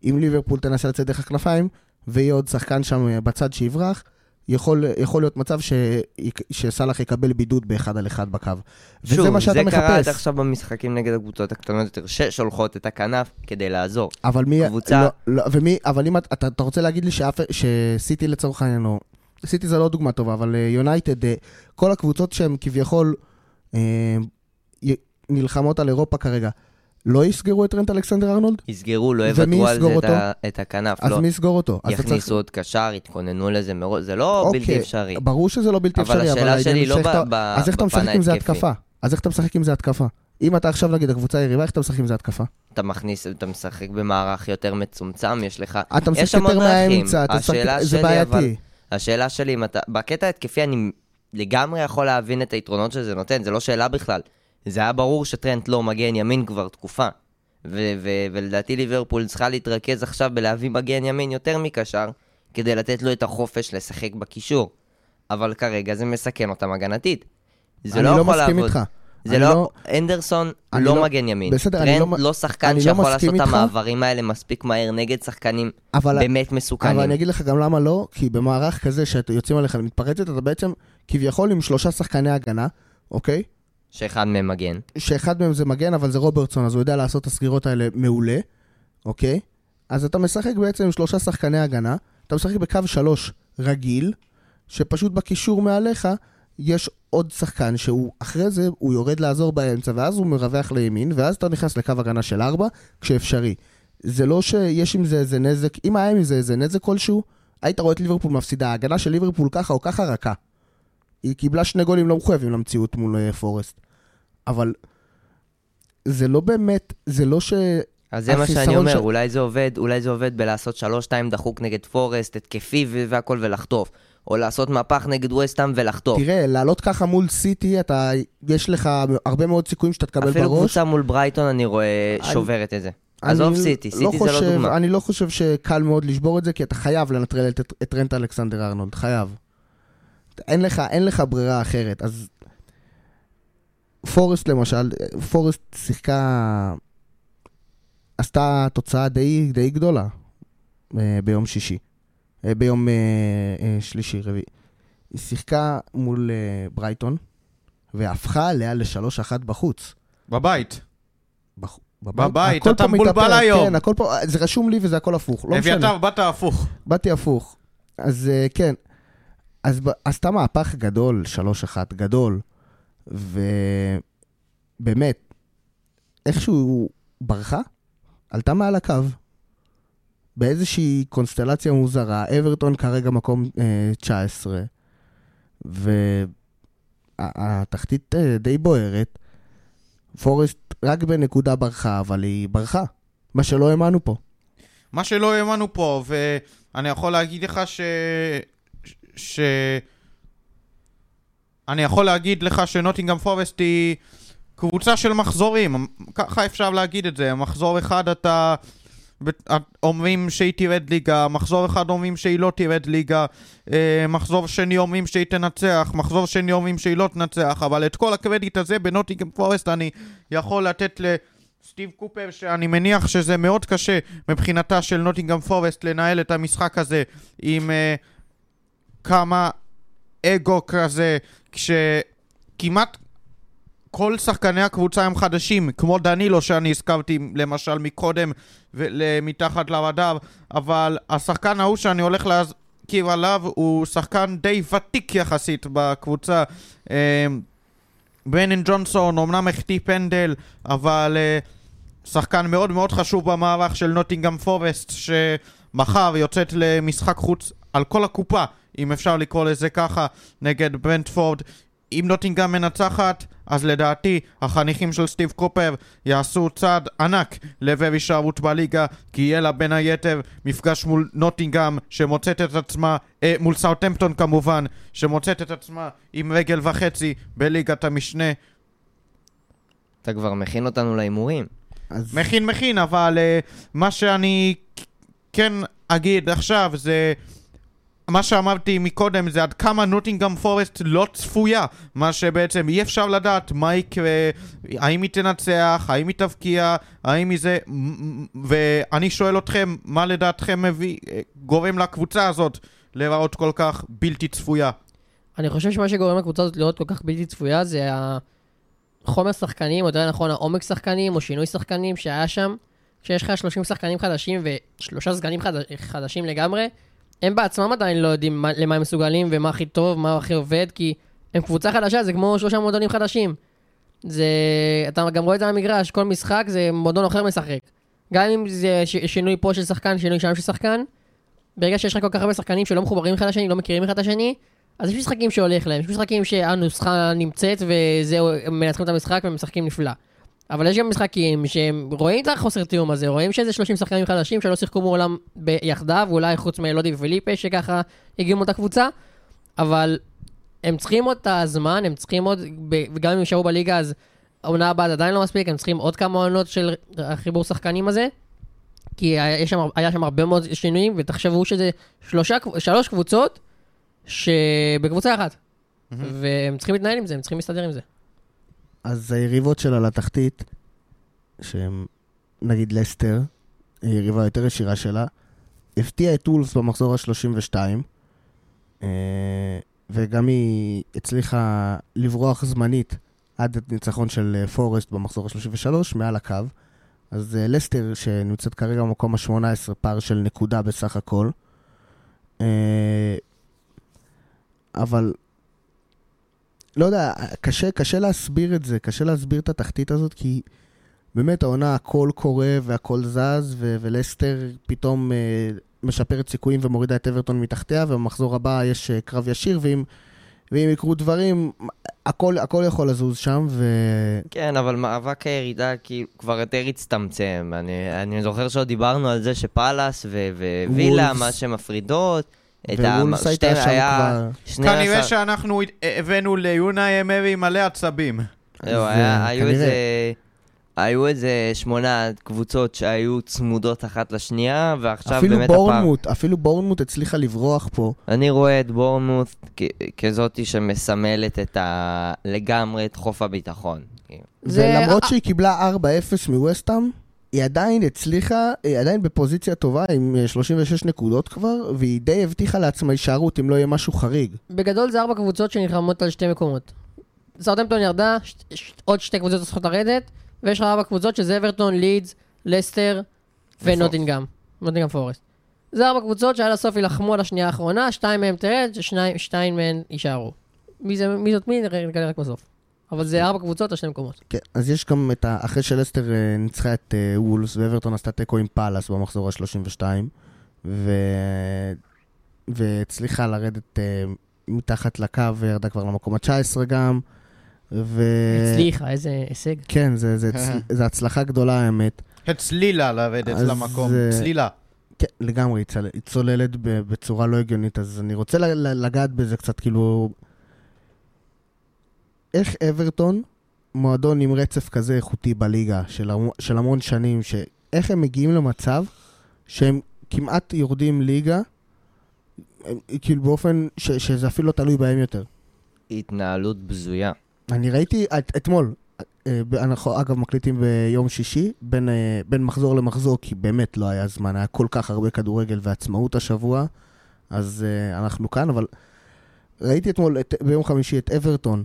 אם ליברפול תנסה לצאת דרך הכנפיים, ויהיה עוד שחקן שם בצד שיברח, יכול, יכול להיות מצב ש... שסלח יקבל בידוד באחד על אחד בקו. שוב, וזה מה שאתה מחפש. זה קרה עד עכשיו במשחקים נגד הקבוצות הקטנות יותר, ששולחות את הכנף כדי לעזור. אבל מי... קבוצה... לא, לא, ומי... אבל אם אתה, אתה רוצה להגיד לי שאף... שסיטי לצורך העניין, או... סיטי זה לא דוגמה טובה, אבל יונייטד, כל הקבוצות שהם כביכול... נלחמות על אירופה כרגע לא יסגרו את טרנט אלכסנדר ארלונד? יסגרו, לא יבטרו על זה את הכנף. אז מי יסגור אותו? יכניסו עוד קשר, יתכוננו לזה מראש, זה לא בלתי אפשרי. ברור שזה לא בלתי אפשרי, אבל השאלה שלי לא בפן ההתקפי. אז איך אתה משחק עם זה התקפה? אז איך אתה משחק עם זה התקפה? אם אתה עכשיו נגיד הקבוצה היריבה, איך אתה משחק עם זה התקפה? אתה מכניס, אתה משחק במערך יותר מצומצם, יש לך... אתה משחק יותר מהאמצע, זה בעייתי. השאלה שלי, בקטע התקפי אני לגמרי יכול להבין את היתרונות שזה נותן, זה לא שאלה בכלל. זה היה ברור שטרנט לא מגן ימין כבר תקופה, ו- ו- ולדעתי ליברפול צריכה להתרכז עכשיו בלהביא מגן ימין יותר מקשר, כדי לתת לו את החופש לשחק בקישור. אבל כרגע זה מסכן אותם הגנתית. זה לא יכול לעבוד. זה לא, אנדרסון לא מגן ימין. טרנט לא שחקן שיכול לעשות את המעברים האלה מספיק מהר נגד שחקנים באמת מסוכנים. אבל אני אגיד לך גם למה לא, כי במערך כזה שיוצאים עליך ומתפרצת, אתה בעצם כביכול עם שלושה שחקני הגנה, אוקיי? שאחד מהם מגן. שאחד מהם זה מגן, אבל זה רוברטסון, אז הוא יודע לעשות את הסגירות האלה מעולה, אוקיי? אז אתה משחק בעצם עם שלושה שחקני הגנה, אתה משחק בקו שלוש רגיל, שפשוט בקישור מעליך יש עוד שחקן שהוא אחרי זה הוא יורד לעזור באמצע, ואז הוא מרווח לימין, ואז אתה נכנס לקו הגנה של ארבע כשאפשרי. זה לא שיש עם זה איזה נזק, אם היה עם זה איזה נזק כלשהו, היית רואה את ליברפול מפסידה. ההגנה של ליברפול ככה או ככה רכה, היא קיבלה שני גולים לא מחויבים למציאות מול פורסט, אבל זה לא באמת, זה לא ש... אז זה מה שאני אומר, ש... אולי זה עובד, אולי זה עובד בלעשות שלוש שתיים דחוק נגד פורסט, התקפי והכל ולחטוף, או לעשות מהפך נגד ווסטהאם ולחטוף. תראה, לעלות ככה מול סיטי, אתה, יש לך הרבה מאוד סיכויים שאתה תקבל בראש. אפילו קבוצה מול ברייטון אני רואה שוברת את זה. עזוב סיטי, סיטי זה לא דוגמה. אני לא חושב שקל מאוד לשבור את זה, כי אתה חייב לנטרל את טרנט אלכסנדר ארלונד, חייב. אין לך, אין לך ברירה אחרת. אז פורסט למשל, פורסט שיחקה, עשתה תוצאה די, די גדולה ביום שישי, ביום שלישי, רביעי. היא שיחקה מול ברייטון, והפכה עליה לשלוש אחת בחוץ. בבית. בח... בבית. בבית, אתה מבולבל היום. כן, הכל פה, זה רשום לי וזה הכל הפוך. לא משנה. אביתר, באת הפוך. באתי הפוך. אז כן, אז עשתה מהפך גדול, שלוש אחת, גדול, ובאמת, איכשהו ברחה, עלתה מעל הקו, באיזושהי קונסטלציה מוזרה, אברטון כרגע מקום תשע עשרה, והתחתית די בוערת, פורסט רק בנקודה ברחה, אבל היא ברחה, מה שלא האמנו פה. מה שלא האמנו פה, ואני יכול להגיד לך ש... ש... אני יכול להגיד לך שנוטינגהאם פורסט היא קבוצה של מחזורים, ככה אפשר להגיד את זה, מחזור אחד אתה... אומרים שהיא תירד ליגה, מחזור אחד אומרים שהיא לא תירד ליגה, מחזור שני אומרים שהיא תנצח, מחזור שני אומרים שהיא לא תנצח, אבל את כל הקרדיט הזה בנוטינגהאם פורסט אני יכול לתת לסטיב קופר, שאני מניח שזה מאוד קשה מבחינתה של נוטינגהאם פורסט לנהל את המשחק הזה עם uh, כמה אגו כזה, כשכמעט כל שחקני הקבוצה הם חדשים, כמו דנילו שאני הזכרתי למשל מקודם מתחת לרדאר, אבל השחקן ההוא שאני הולך להזכיר עליו הוא שחקן די ותיק יחסית בקבוצה. ברנן ג'ונסון אומנם החטיא פנדל, אבל שחקן מאוד מאוד חשוב במערך של נוטינגהאם פורסט, שמחר יוצאת למשחק חוץ על כל הקופה, אם אפשר לקרוא לזה ככה, נגד ברנטפורד. אם נוטינגהאם מנצחת, אז לדעתי החניכים של סטיב קופר יעשו צעד ענק לעבר הישארות בליגה, כי יהיה לה בין היתר מפגש מול נוטינגהאם שמוצאת את עצמה, אה, מול סאות'המפטון כמובן, שמוצאת את עצמה עם רגל וחצי בליגת המשנה. אתה כבר מכין אותנו להימורים. אז... מכין מכין, אבל אה, מה שאני כן אגיד עכשיו זה... מה שאמרתי מקודם זה עד כמה נוטינגהאם פורסט לא צפויה, מה שבעצם אי אפשר לדעת מה יקרה, האם היא תנצח, האם היא תבקיע, האם היא זה, ואני שואל אתכם, מה לדעתכם מביא, גורם לקבוצה הזאת לראות כל כך בלתי צפויה? אני חושב שמה שגורם לקבוצה הזאת לראות כל כך בלתי צפויה זה החומר שחקנים, או יותר נכון העומק שחקנים, או שינוי שחקנים שהיה שם, כשיש לך שלושים שחקנים חדשים ושלושה סגנים חדשים לגמרי, הם בעצמם עדיין לא יודעים מה, למה הם מסוגלים ומה הכי טוב, מה הכי עובד, כי הם קבוצה חדשה, זה כמו שלושה מועדונים חדשים. זה, אתה גם רואה את זה במגרש, כל משחק זה מועדון אחר משחק. גם אם זה ש, שינוי פה של שחקן, שינוי שם של שחקן, ברגע שיש לך כל כך הרבה שחקנים שלא מחוברים אחד לשני, לא מכירים אחד לשני, אז יש משחקים שהולך להם, יש משחקים שהנוסחה נמצאת וזהו, הם מנצחים את המשחק והם משחקים נפלא. אבל יש גם משחקים שהם רואים את החוסר תיאום הזה, רואים שזה שלושים שחקנים חדשים שלא שיחקו מעולם ביחדיו, ואולי חוץ מלודי וליפה שככה הגיעו מאותה קבוצה, אבל הם צריכים עוד את הזמן, הם צריכים עוד, וגם אם יישארו בליגה אז העונה הבאה עדיין לא מספיק, הם צריכים עוד כמה עונות של החיבור שחקנים הזה, כי היה שם, היה שם הרבה מאוד שינויים, ותחשבו שזה שלושה, שלוש קבוצות שבקבוצה אחת, mm-hmm. והם צריכים להתנהל עם זה, הם צריכים להסתדר עם זה. אז היריבות שלה לתחתית, שהם, נגיד לסטר, היא יריבה יותר ישירה שלה, הפתיעה את וולפס במחזור ה-שלושים ושתיים, וגם היא הצליחה לברוח זמנית עד את ניצחון של פורסט במחזור ה-שלושים ושלוש, מעל הקו. אז לסטר, שנמצאת כרגע במקום ה-שמונה עשרה, פער של נקודה בסך הכל. אבל... לא יודע, קשה, קשה להסביר את זה, קשה להסביר את התחתית הזאת, כי באמת העונה הכל קורה והכל זז, ו- ולסטר פתאום אה, משפרת סיכויים ומורידה את אברטון מתחתיה, ובמחזור הבא יש אה, קרב ישיר, ואם, ואם יקרו דברים, הכל, הכל יכול לזוז שם. ו... כן, אבל מאבק הירידה כי כבר יותר הצטמצם. אני, אני זוכר שעוד דיברנו על זה שפלס ו- ו- ווילה, מה שמפרידות... ווולס הייתה שם כבר כנראה שאנחנו הבאנו ליונה אמרי מלא עצבים. היו איזה היו איזה שמונה קבוצות שהיו צמודות אחת לשנייה, ועכשיו באמת הפער. אפילו בורנמוט הצליחה לברוח פה. אני רואה את בורנמוט כזאת שמסמלת את ה... לגמרי את חוף הביטחון. ולמרות שהיא קיבלה ארבע אפס מווסטהאם, היא עדיין הצליחה, היא עדיין בפוזיציה טובה עם שלושים ושש נקודות כבר, והיא די הבטיחה לעצמה הישארות אם לא יהיה משהו חריג. בגדול זה ארבע קבוצות שנלחמות על שתי מקומות. סאות'המפטון ירדה, ש... ש... עוד שתי קבוצות צריכות לרדת, ויש ארבע קבוצות שזה אברטון, לידס, לסטר ונוטינגהאם. נוטינגהאם פורסט. זה ארבע קבוצות שעד הסוף ילחמו על השנייה האחרונה, שתיים מהן תרד, שני... שתיים מהן יישארו. מי, זה... מי זאת מי? נגלה רק בסוף. אבל זה ארבע קבוצות על שני מקומות. כן, אז יש גם את ה... אחרי שלסטר ניצחה את וולס, ואברטון עשתה תיקו עם פאלאס במחזור ה-שלושים ושתיים, ו... והצליחה לרדת מתחת לקו, וירדה כבר למקום ה-תשע עשרה גם. ו... הצליחה, איזה הישג. כן, זה, זה, הצל... זה הצלחה גדולה האמת. הצלילה לרדת למקום, צלילה. כן, לגמרי, היא צוללת בצורה לא הגיונית, אז אני רוצה לגעת בזה קצת כאילו... איך אברטון, מועדון עם רצף כזה איכותי בליגה של, של המון שנים, ש... איך הם מגיעים למצב שהם כמעט יורדים ליגה, הם, כאילו באופן ש... שזה אפילו לא תלוי בהם יותר? התנהלות בזויה. אני ראיתי את, אתמול, אנחנו אגב מקליטים ביום שישי, בין, בין מחזור למחזור, כי באמת לא היה זמן, היה כל כך הרבה כדורגל ועצמאות השבוע, אז אנחנו כאן, אבל ראיתי אתמול את, ביום חמישי את אברטון,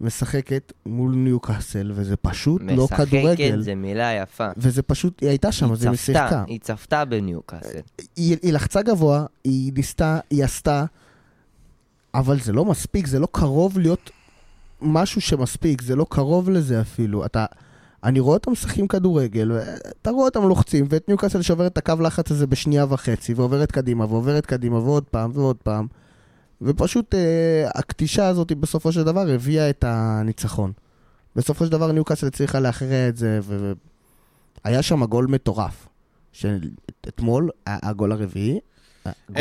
משחקת מול ניוקאסל, וזה פשוט לא כדורגל. משחקת זה מילה יפה. וזה פשוט, היא הייתה שם, זה משחקה. היא צפתה בניוקאסל. היא, היא לחצה גבוה, היא ניסתה, היא עשתה, אבל זה לא מספיק, זה לא קרוב להיות משהו שמספיק, זה לא קרוב לזה אפילו. אתה, אני רואה אותם משחקים כדורגל, אתה רואה אותם לוחצים, ואת ניוקאסל שוברת את הקו לחץ הזה בשנייה וחצי, ועוברת קדימה, ועוברת קדימה, ועוד פעם, ועוד פעם. ופשוט אה, הקטישה הזאת בסופו של דבר הביאה את הניצחון. בסופו של דבר ניוקאסל הצליחה לאחריה את זה, והיה שם גול מטורף. אתמול, הגול הרביעי,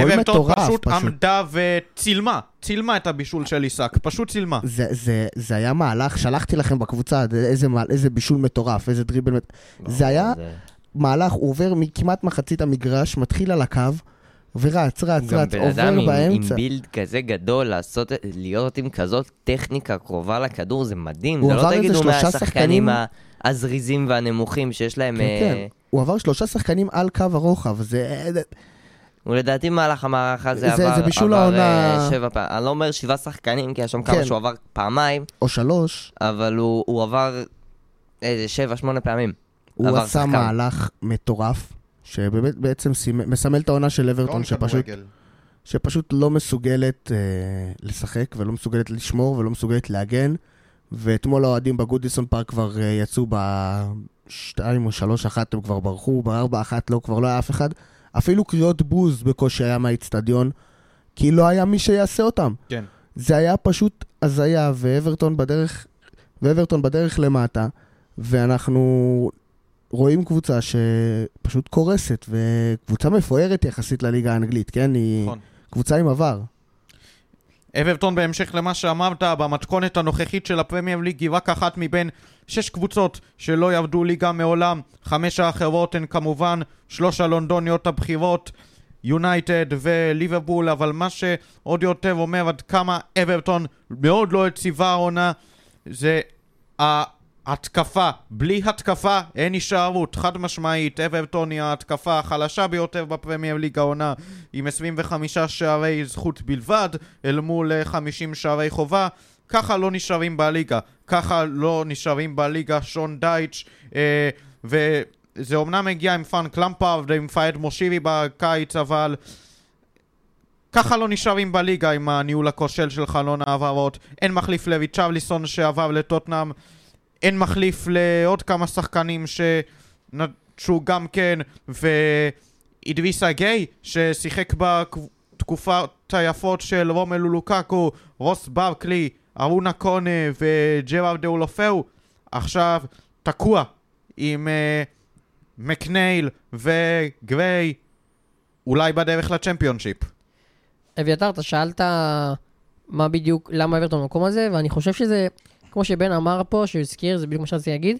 גול מטורף. אברטון פשוט עמדה וצילמה, צילמה את הבישול של עיסק, פשוט צילמה. זה, זה, זה היה מהלך, שלחתי לכם בקבוצה איזה, איזה בישול מטורף, איזה דריבל מטורף. לא, זה היה זה... מהלך, הוא עובר מכמעט מחצית המגרש, מתחיל על הקו, ורץ, רץ, רץ, עובר באמצע. עם בילד כזה גדול, לעשות, להיות עם כזאת טכניקה קרובה לכדור, זה מדהים. זה לא תגידו מהשחקנים הזריזים והנמוכים שיש להם... כן, כן. הוא עבר שלושה שחקנים על קו הרוחב, זה... ולדעתי מהלך המערך הזה עבר שבע פעמים. אני לא אומר שבעה שחקנים, כי יש שם כמה שהוא עבר פעמיים. או שלוש. אבל הוא עבר איזה שבע, שמונה פעמים. הוא עשה מהלך מטורף. שבעצם מסמל את העונה של אברטון שפשוט, שפשוט לא מסוגלת אה, לשחק ולא מסוגלת לשמור ולא מסוגלת להגן, ואתמול האוהדים בגודיסון פארק כבר אה, יצאו בשתיים או שלוש אחת, הם כבר ברחו, בארבע אחת לא, כבר לא היה אף אחד, אפילו קריאות בוז בקושי היה מהאצטדיון, כי לא היה מי שיעשה אותם. כן. זה היה פשוט הזיה, ואברטון בדרך, ואברטון בדרך למטה, ואנחנו... רואים קבוצה שפשוט קורסת, וקבוצה מפוארת יחסית לליגה האנגלית, כן? היא קבוצה עם עבר. אברטון, בהמשך למה שאמרת, במתכונת הנוכחית של הפרמייר ליג, היא רק אחת מבין שש קבוצות שלא יעבדו ליגה מעולם. חמש האחרות הן כמובן שלוש הלונדוניות הבכירות, יונייטד וליברפול, אבל מה שעוד יותר אומר עד כמה אברטון מאוד לא יציבה העונה, זה ה... התקפה, בלי התקפה אין הישארות, חד משמעית. אברטון היא ההתקפה החלשה ביותר בפרמייר ליג העונה, עם עשרים וחמישה שערי זכות בלבד אל מול חמישים שערי חובה. ככה לא נשארים בליגה, ככה לא נשארים בליגה שון דייץ', אה, וזה אומנם הגיע עם פרנק למפרד ועם פאיד מושירי בקיץ, אבל ככה לא נשארים בליגה עם הניהול הכושל של חלון העברות. אין מחליף לריצ'רליסון שעבר לטוטנהאם, אין מחליף לעוד כמה שחקנים שנטשו גם כן, ואידריסה גיי ששיחק בתקופות היפות של רומלו לוקאקו, רוס ברקלי, ארונה קונה וג'רארד דאולופאו, עכשיו תקוע עם uh, מקנייל וגריי, אולי בדרך לצ'מפיונשיפ. אביתר, אתה שאלת מה בדיוק, למה אברטון במקום הזה, ואני חושב שזה... כמו שבן אמר פה, שהזכיר, זה בדיוק מה שאני אגיד,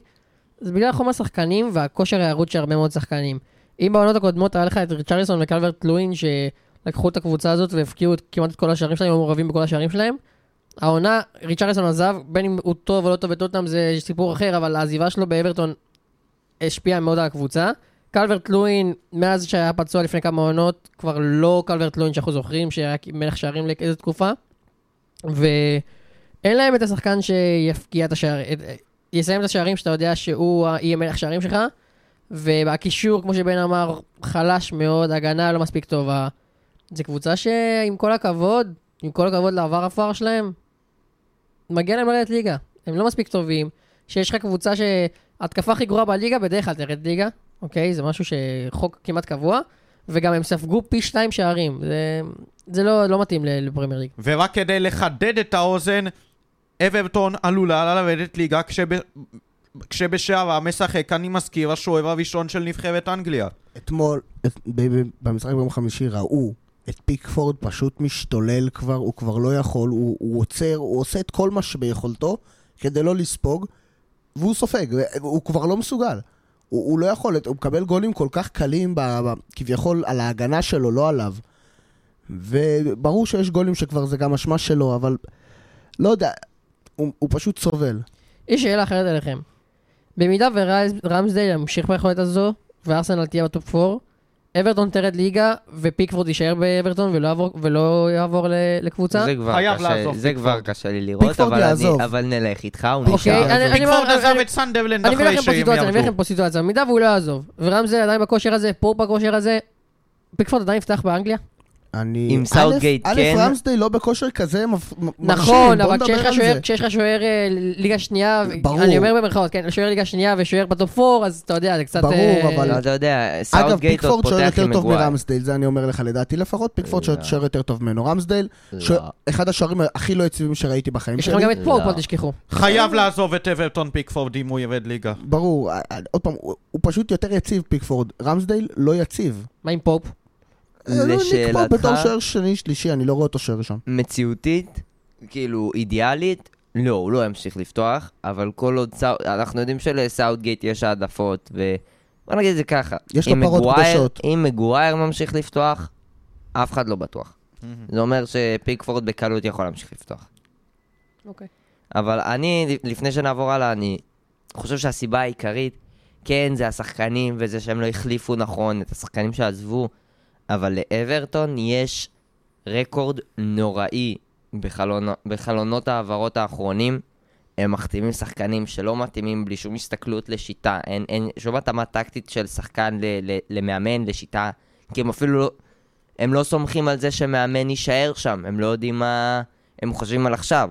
זה בגלל חום השחקנים והכושר הערוץ של הרבה מאוד שחקנים. אם בעונות הקודמות היה לך את ריצ'רליסון וקלברט לואין שלקחו את הקבוצה הזאת והפקיעו כמעט את כל השערים שלהם, הם מעורבים בכל השערים שלהם. העונה, ריצ'רליסון עזב, בין אם הוא טוב או לא טוב בטוטנהאם זה סיפור אחר, אבל העזיבה שלו באברטון השפיעה מאוד על הקבוצה. קלברט לואין, מאז שהיה פצוע לפני כמה עונות, כבר לא קלברט לואין שאנחנו זוכרים, שהיה מלך שערים לאיזו תקופה. ואין להם את השחקן שיפקיע את השערים, יסיים את השערים שאתה יודע שהוא יהיה מלך שערים שלך. ובקישור, כמו שבן אמר, חלש מאוד, הגנה לא מספיק טובה. זו קבוצה שעם כל הכבוד, עם כל הכבוד לעבר הפואר שלהם, מגיע להם ללדת ליגה. הם לא מספיק טובים. שיש לך קבוצה שהתקפה הכי גרועה בליגה, בדרך כלל תרד ליגה. אוקיי, זה משהו שחוק כמעט קבוע, וגם הם ספגו פי שתיים שערים. זה, זה לא, לא מתאים לפרמייר ליג. ורק כדי לחדד את האוזן, אברטון עלולה ללדת ליגה כשב... כשבשער המשחק, אני מזכיר, השוער הראשון של נבחרת אנגליה. אתמול, את, במשחק ביום חמישי, ראו את פיקפורד פשוט משתולל כבר, הוא כבר לא יכול, הוא, הוא עוצר, הוא עושה את כל מה שביכולתו כדי לא לספוג, והוא סופג, הוא כבר לא מסוגל. הוא, הוא לא יכול, הוא מקבל גולים כל כך קלים, ב, ב, כביכול על ההגנה שלו, לא עליו. וברור שיש גולים שכבר זה גם אשמה שלו, אבל לא יודע, הוא, הוא פשוט סובל. יש שאלה אחרת אליכם. במידה ורמסדייל ימשיך ביכולת הזו, וארסנל תהיה בטופ ארבע, אברטון תרד ליגה, ופיקפורד יישאר באברטון ולא יעבור לקבוצה? זה כבר קשה לי לראות, אבל נלך איתך, הוא נשאר. פיקפורד עזב את סנדרלנד אחרי שהם יעברו. אני מביא לכם פה סיטואציה, במידה והוא לא יעזוב, ורמסדייל עדיין בכושר הזה, פור בכושר הזה, פיקפורד עדיין יפתח באנגליה? עם סאוטגייט, כן. אלף רמסדייל לא בכושר כזה מרשים. נכון, אבל כשיש לך שוער ליגה שנייה, אני אומר במרכאות, כן, שוער ליגה שנייה ושוער בטופור, אז אתה יודע, זה קצת... ברור, אבל אתה יודע, סאוטגייט עוד פותח עם מגוואר. אגב, פיקפורד שוער יותר טוב מרמסדייל, זה אני אומר לך לדעתי לפחות, פיקפורד שוער יותר טוב ממנו. רמסדייל, אחד השוערים הכי לא יציבים שראיתי בחיים שלי. יש לכם גם את פור, פה תשכחו. חייב לעזוב את אברטון פיקפורד אם הוא ירד ליגה. ברור, עוד פעם, הוא פשוט יותר יציב פיקפורד. רמסדייל לא יציב. מה עם פופ? לשאלתך, בתור שוער שני, שלישי, אני לא רואה אותו שוער ראשון. מציאותית, כאילו אידיאלית, לא, הוא לא ימשיך לפתוח, אבל כל עוד, אנחנו יודעים שלסאוטגייט יש העדפות, ובוא נגיד את זה ככה. יש לו פרות קדושות. אם מגוואר ממשיך לפתוח, אף אחד לא בטוח. זה אומר שפיקפורד בקלות יכול להמשיך לפתוח. אוקיי. אבל אני, לפני שנעבור הלאה, אני חושב שהסיבה העיקרית, כן, זה השחקנים, וזה שהם לא החליפו נכון, את השחקנים שעזבו, אבל לאברטון יש רקורד נוראי בחלונו, בחלונות העברות האחרונים. הם מחתימים שחקנים שלא מתאימים בלי שום הסתכלות לשיטה. אין, אין שום התאמה טקטית של שחקן ל, ל, למאמן, לשיטה. כי הם אפילו לא, הם לא סומכים על זה שמאמן יישאר שם. הם לא יודעים מה הם חושבים על עכשיו.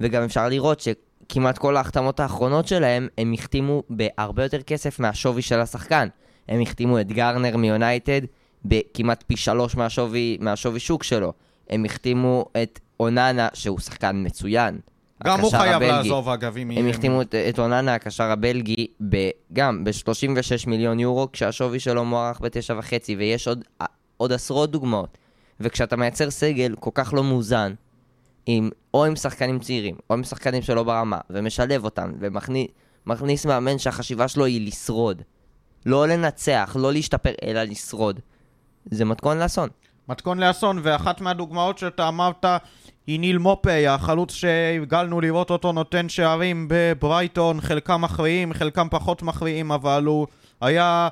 וגם אפשר לראות שכמעט כל ההחתמות האחרונות שלהם, הם החתימו בהרבה יותר כסף מהשווי של השחקן. הם החתימו את גרנר מיונייטד, בכמעט פי שלוש מהשווי, מהשווי שוק שלו. הם החתימו את אוננה, שהוא שחקן מצוין. גם הוא חייב הבלגי. לעזוב אגבים. הם החתימו את, את אוננה, הקשר הבלגי, ב, גם ב-שלושים ושש מיליון יורו, כשהשווי שלו מוערך בתשע וחצי, ויש עוד, עוד עשרות דוגמאות. וכשאתה מייצר סגל כל כך לא מאוזן, עם, או עם שחקנים צעירים, או עם שחקנים שלא ברמה, ומשלב אותם, ומכניס מאמן שהחשיבה שלו היא לשרוד. לא לנצח, לא להשתפר, אלא לשרוד. זה מתכון לאסון. מתכון לאסון, ואחת מהדוגמאות שאתה אמרת היא ניל מופי, החלוץ שהגלנו לראות אותו נותן שערים בברייטון, חלקם מכריעים, חלקם פחות מכריעים, אבל הוא היה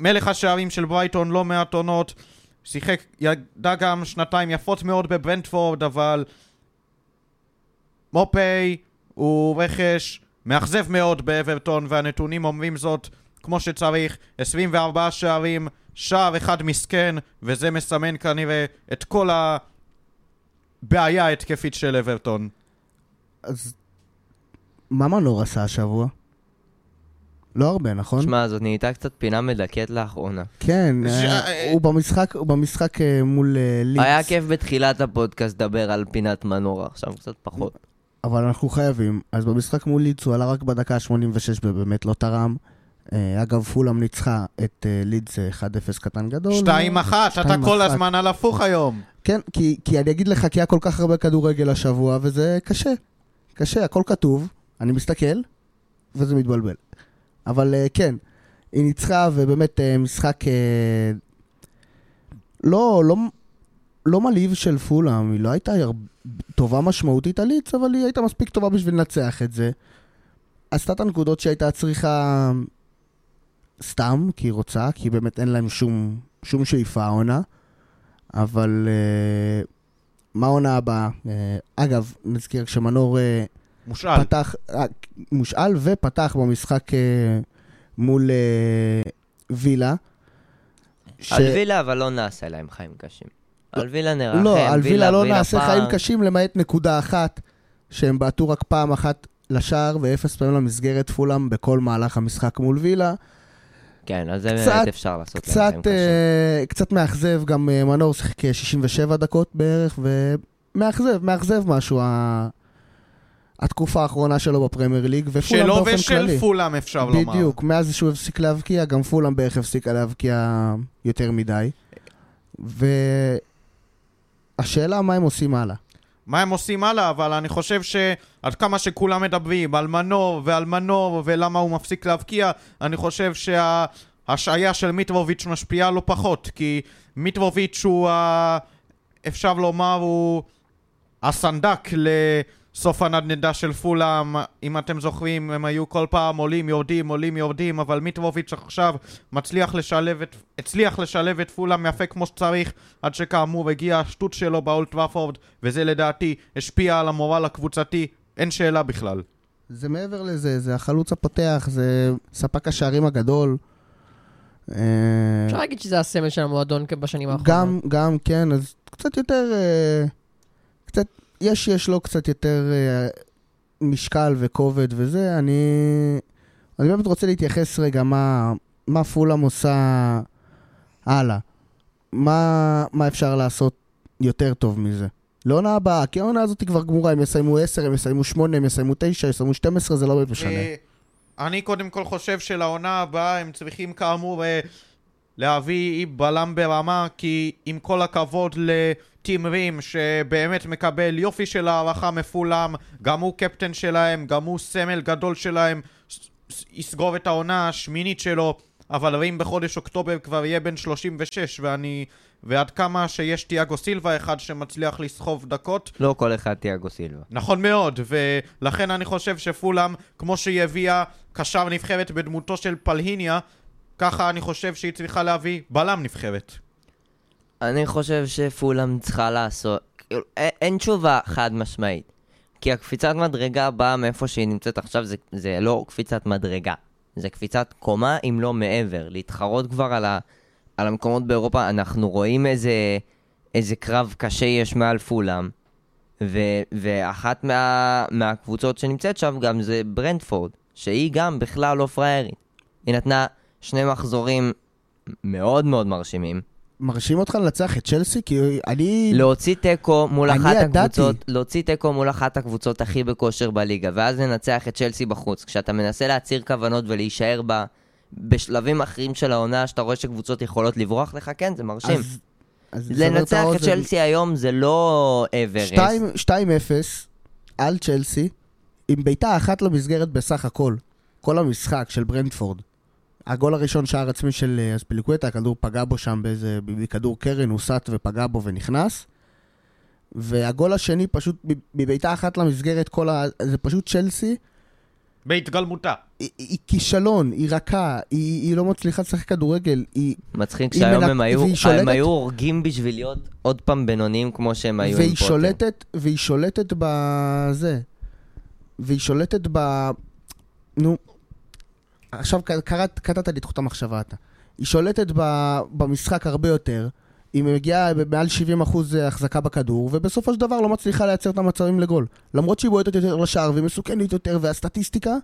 מלך השערים של ברייטון לא מעט עונות, שיחק, ידע גם שנתיים יפות מאוד בברנטפורד, אבל מופי הוא רכש מאכזב מאוד באברטון, והנתונים אומרים זאת כמו שצריך, עשרים וארבעה שערים, שער אחד מסכן, וזה מסמן כנראה את כל הבעיה התקפית של אברטון. אז מה מנור עשה השבוע? לא הרבה, נכון? שמע, זאת נהייתה קצת פינה מדקת לאחרונה. כן, הוא במשחק, הוא במשחק מול ליץ. היה כיף בתחילת הפודקאסט דבר על פינת מנור, עכשיו קצת פחות. אבל אנחנו חייבים. אז במשחק מול ליץ הוא עלה רק בדקה שמונים ושש, ובאמת לא תרם. אגב, פולם ניצחה את לידס אחד אפס קטן גדול. שתיים אחת, אתה כל הזמן על הפוך היום. כן, כי אני אגיד לך, כי היה כל כך הרבה כדורגל השבוע, וזה קשה. קשה, הכל כתוב, אני מסתכל, וזה מתבלבל. אבל כן, היא ניצחה, ובאמת משחק לא, לא, לא מלהיב של פולהאם, היא לא הייתה טובה משמעותית עליץ, אבל היא הייתה מספיק טובה בשביל לנצח את זה. עשתה את הנקודות שהייתה צריכה סתם, כי היא רוצה, כי באמת אין להם שום, שום שאיפה העונה, אבל מה העונה הבאה? אגב, נזכיר, כשמנור מושאל. פתח, מושאל ופתח במשחק מול וילה. ש... על וילה אבל לא נעשה להם חיים קשים. לא, על וילה נרחם. לא, על וילה לא וילה נעשה פעם... חיים קשים, למעט נקודה אחת, שהם בעטו רק פעם אחת לשער ואפס פעמים למסגרת פולהאם בכל מהלך המשחק מול וילה. כן, אז זה באמת אפשר לעשות קצת, להם חיים קשים. אה, קצת מאכזב, גם מנור שיחק שישים ושבע דקות בערך, ומאכזב, מאכזב משהו ה... התקופה האחרונה שלו בפרמייר ליג, ופולהאם באופן כללי. שלו ושל פולהאם אפשר לומר. בדיוק, מאז שהוא הפסיק להבקיע, גם פולהאם בערך הפסיקה להבקיע יותר מדי. והשאלה, מה הם עושים הלאה? מה הם עושים הלאה, אבל אני חושב שעד כמה שכולם מדברים על מנור ועל מנור ולמה הוא מפסיק להבקיע, אני חושב שההשעיה של מיטרוביץ' משפיעה לא פחות, כי מיטרוביץ' הוא, אפשר לומר, הוא הסנדק ל... סוף הנדנדה של פולהאם, אם אתם זוכרים, הם היו כל פעם עולים, יורדים, עולים, יורדים, אבל מיטרוביץ' עכשיו מצליח לשלב את, הצליח לשלב את פולהאם יפה כמו שצריך, עד שכאמור הגיע השטות שלו באולד טראפורד, וזה לדעתי השפיע על המורל הקבוצתי, אין שאלה בכלל. זה מעבר לזה, זה החלוץ הפותח, זה ספק השערים הגדול. אפשר להגיד שזה הסמל של המועדון בשנים האחרונות. גם, גם, כן, אז קצת יותר... קצת... יש, יש לו קצת יותר uh, משקל וכובד וזה, אני, אני באמת רוצה להתייחס רגע מה, מה פולהאם עושה הלאה, מה, מה אפשר לעשות יותר טוב מזה. לא עונה הבאה, כי העונה הזאת היא כבר גמורה, הם יסיימו עשר, הם יסיימו שמונה, הם יסיימו תשע, הם יסיימו שתים עשרה, זה לא באמת משנה. אני קודם כל חושב שלעונה הבאה הם צריכים כאמור להביא בלם ברמה, כי עם כל הכבוד ל... תימרים שבאמת מקבל יופי של הערכה מפולהאם, גם הוא קפטן שלהם, גם הוא סמל גדול שלהם, יסגור את העונה השמינית שלו, אבל רים בחודש אוקטובר כבר יהיה בן שלושים ושש, ואני, ועד כמה שיש תיאגו סילבה אחד שמצליח לסחוב דקות. לא כל אחד תיאגו סילבה. נכון מאוד, ולכן אני חושב שפולהאם, כמו שהיא הביאה קשר נבחרת בדמותו של פלהיניה, ככה אני חושב שהיא צריכה להביא בלם נבחרת. אני חושב שפולהאם צריכה לעשות, אין תשובה חד משמעית, כי הקפיצת מדרגה באה מאיפה שהיא נמצאת עכשיו, זה, זה לא קפיצת מדרגה, זה קפיצת קומה אם לא מעבר, להתחרות כבר על, ה, על המקומות באירופה, אנחנו רואים איזה, איזה קרב קשה יש מעל פולהאם, ו, ואחת מה, מהקבוצות שנמצאת שם גם זה ברנדפורד, שהיא גם בכלל לא פריירית, היא נתנה שני מחזורים מאוד מאוד מרשימים, מרשים אותך לנצח את צ'לסי, כי אני... להוציא טקו מול אחת הקבוצות, להוציא טקו מול אחת הקבוצות הכי בכושר בליגה, ואז לנצח את צ'לסי בחוץ. כשאתה מנסה להציר כוונות ולהישאר בה, בשלבים אחרים של העונה, שאתה רואה שקבוצות יכולות לברוח לך, כן, זה מרשים. אז, אז לנצח את צ'לסי היום זה לא אברס. שתיים אפס על צ'לסי, עם ביתה אחת למסגרת בסך הכל. כל המשחק של ברנדפורד. הגול הראשון שער עצמי של אספיליקווטה, הכדור פגע בו שם באיזה, בכדור קרן, הוא סט ופגע בו ונכנס. והגול השני פשוט, בביתה אחת למסגרת, כל ה... זה פשוט צ'לסי. בהתגלמותה. היא, היא כישלון, היא רכה, היא, היא לא מצליחה לשחק כדורגל. היא, מצחיק היא שהיום מנק... הם, היו, שולטת... הם היו הורגים בשביל להיות עוד פעם בינוניים כמו שהם היו. והיא שולטת, והיא שולטת בזה. והיא שולטת ב... נו... עכשיו קטעת לי תחת המחשבה אתה. היא שולטת במשחק הרבה יותר, היא מגיעה במעל שבעים אחוז החזקה בכדור, ובסופו של דבר לא מצליחה לייצר את המצבים לגול. למרות שהיא בועטת יותר לשער, והיא מסוכנת יותר, והסטטיסטיקה,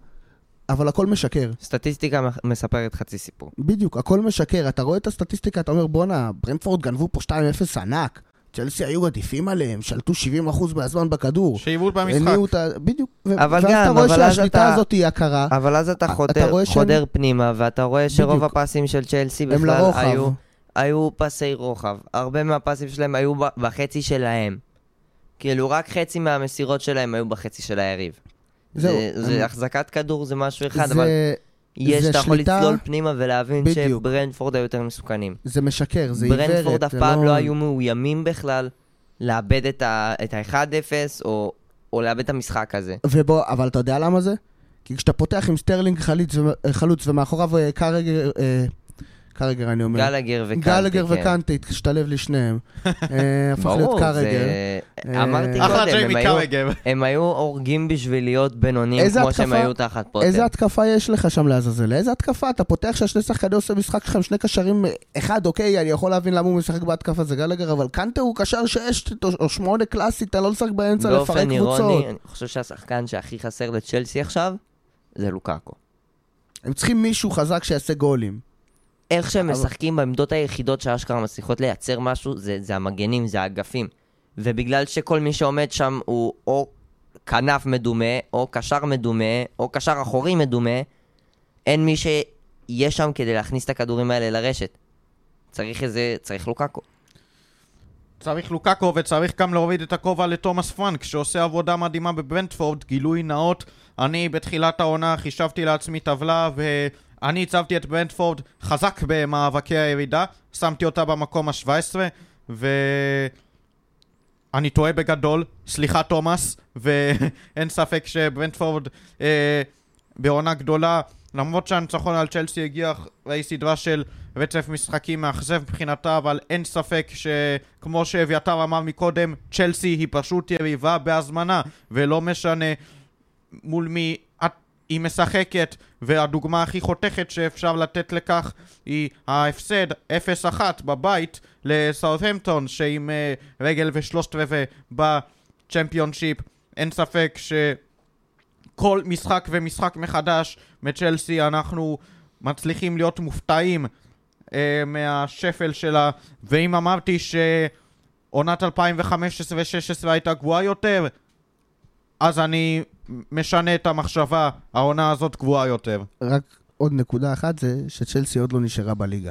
אבל הכל משקר. סטטיסטיקה מספרת חצי סיפור. בדיוק, הכל משקר. אתה רואה את הסטטיסטיקה, אתה אומר בונה, ברנדפורד גנבו פה שתיים אפס ענק, צ'לסי היו עדיפים עליהם, שלטו שבעים אחוז מהזמן בכדור. שאיבות במשחק. בדיוק. אבל גם, אבל אז אתה... אבל אז אתה חודר פנימה, ואתה רואה שרוב הפסים של צ'לסי בכלל היו פסי רוחב. הרבה מהפסים שלהם היו בחצי שלהם. כאילו רק חצי מהמסירות שלהם היו בחצי של היריב. זה החזקת כדור, זה משהו אחד, אבל... יש, אתה יכול לצלול פנימה ולהבין שברנדפורד היו יותר מסוכנים. זה משקר, זה עיוורת. ברנדפורד אף פעם לא היו מאוימים בכלל לאבד את ה-אחד אפס או לאבד את המשחק הזה. ובוא, אבל אתה יודע למה זה? כי כשאתה פותח עם סטרלינג חלוץ ומאחוריו קרגר, קרגר אני אומר. גלגר וקנטי. גלגר וקנטי, תשתלב לי שניהם. הפך להיות קרגר. אמרתי קודם, הם היו הורגים בשביל להיות בינונים כמו שהם היו תחת פוטר. איזה התקפה יש לך שם לעזאזל? איזה התקפה? אתה פותח שהשני שחקני עושה משחק שלך עם שני קשרים. אחד, אוקיי, אני יכול להבין למה הוא משחק בהתקפה, זה גלגר, אבל קנטי הוא קשר שש או שמונה קלאסית, אתה לא לשחק באמצע לפרק קבוצות. באופן אירוני, אני חושב שהשחקן שהכי חסר לצ'לסי עכשיו זה לוקאקו. הם צריכים מישהו חזק שיעשה גולים. איך שהם משחקים בעמדות היחידות שהאשכרה מצליחות לייצר משהו, זה, זה המגנים, זה האגפים. ובגלל שכל מי שעומד שם הוא או כנף מדומה, או קשר מדומה, או קשר אחורי מדומה, אין מי שיהיה שם כדי להכניס את הכדורים האלה לרשת. צריך איזה, צריך לוקאקו. צריך לוקאקו, וצריך גם להוריד את הכובע לתומאס פרנק, שעושה עבודה מדהימה בברנדפורד, גילוי נאות. אני בתחילת העונה חישבתי לעצמי טבלה ו... אני הצבתי את ברנדפורד חזק במאבקי הירידה, שמתי אותה במקום ה-שבע עשרה, ואני טועה בגדול, סליחה תומאס, ואין ספק שברנדפורד אה, בעונה גדולה, למרות שהניצחון על צ'לסי הגיע אחרי סדרה של רצף משחקים מאכזב מבחינתה, אבל אין ספק שכמו שאביתר אמר מקודם, צ'לסי היא פשוט יריבה בהזמנה, ולא משנה מול מי... היא משחקת, והדוגמה הכי חותכת שאפשר לתת לכך היא ההפסד אפס אחת בבית לסאות'המפטון, שעם רגל ושלושת רבעי בצ'מפיונשיפ. אין ספק שכל משחק ומשחק מחדש מצ'לסי אנחנו מצליחים להיות מופתעים אה, מהשפל שלה, ואם אמרתי שעונת אלפיים חמש עשרה שש עשרה הייתה גבוהה יותר, אז אני משנה את המחשבה, העונה הזאת קבועה יותר. רק עוד נקודה אחת זה שצ'לסי עוד לא נשארה בליגה.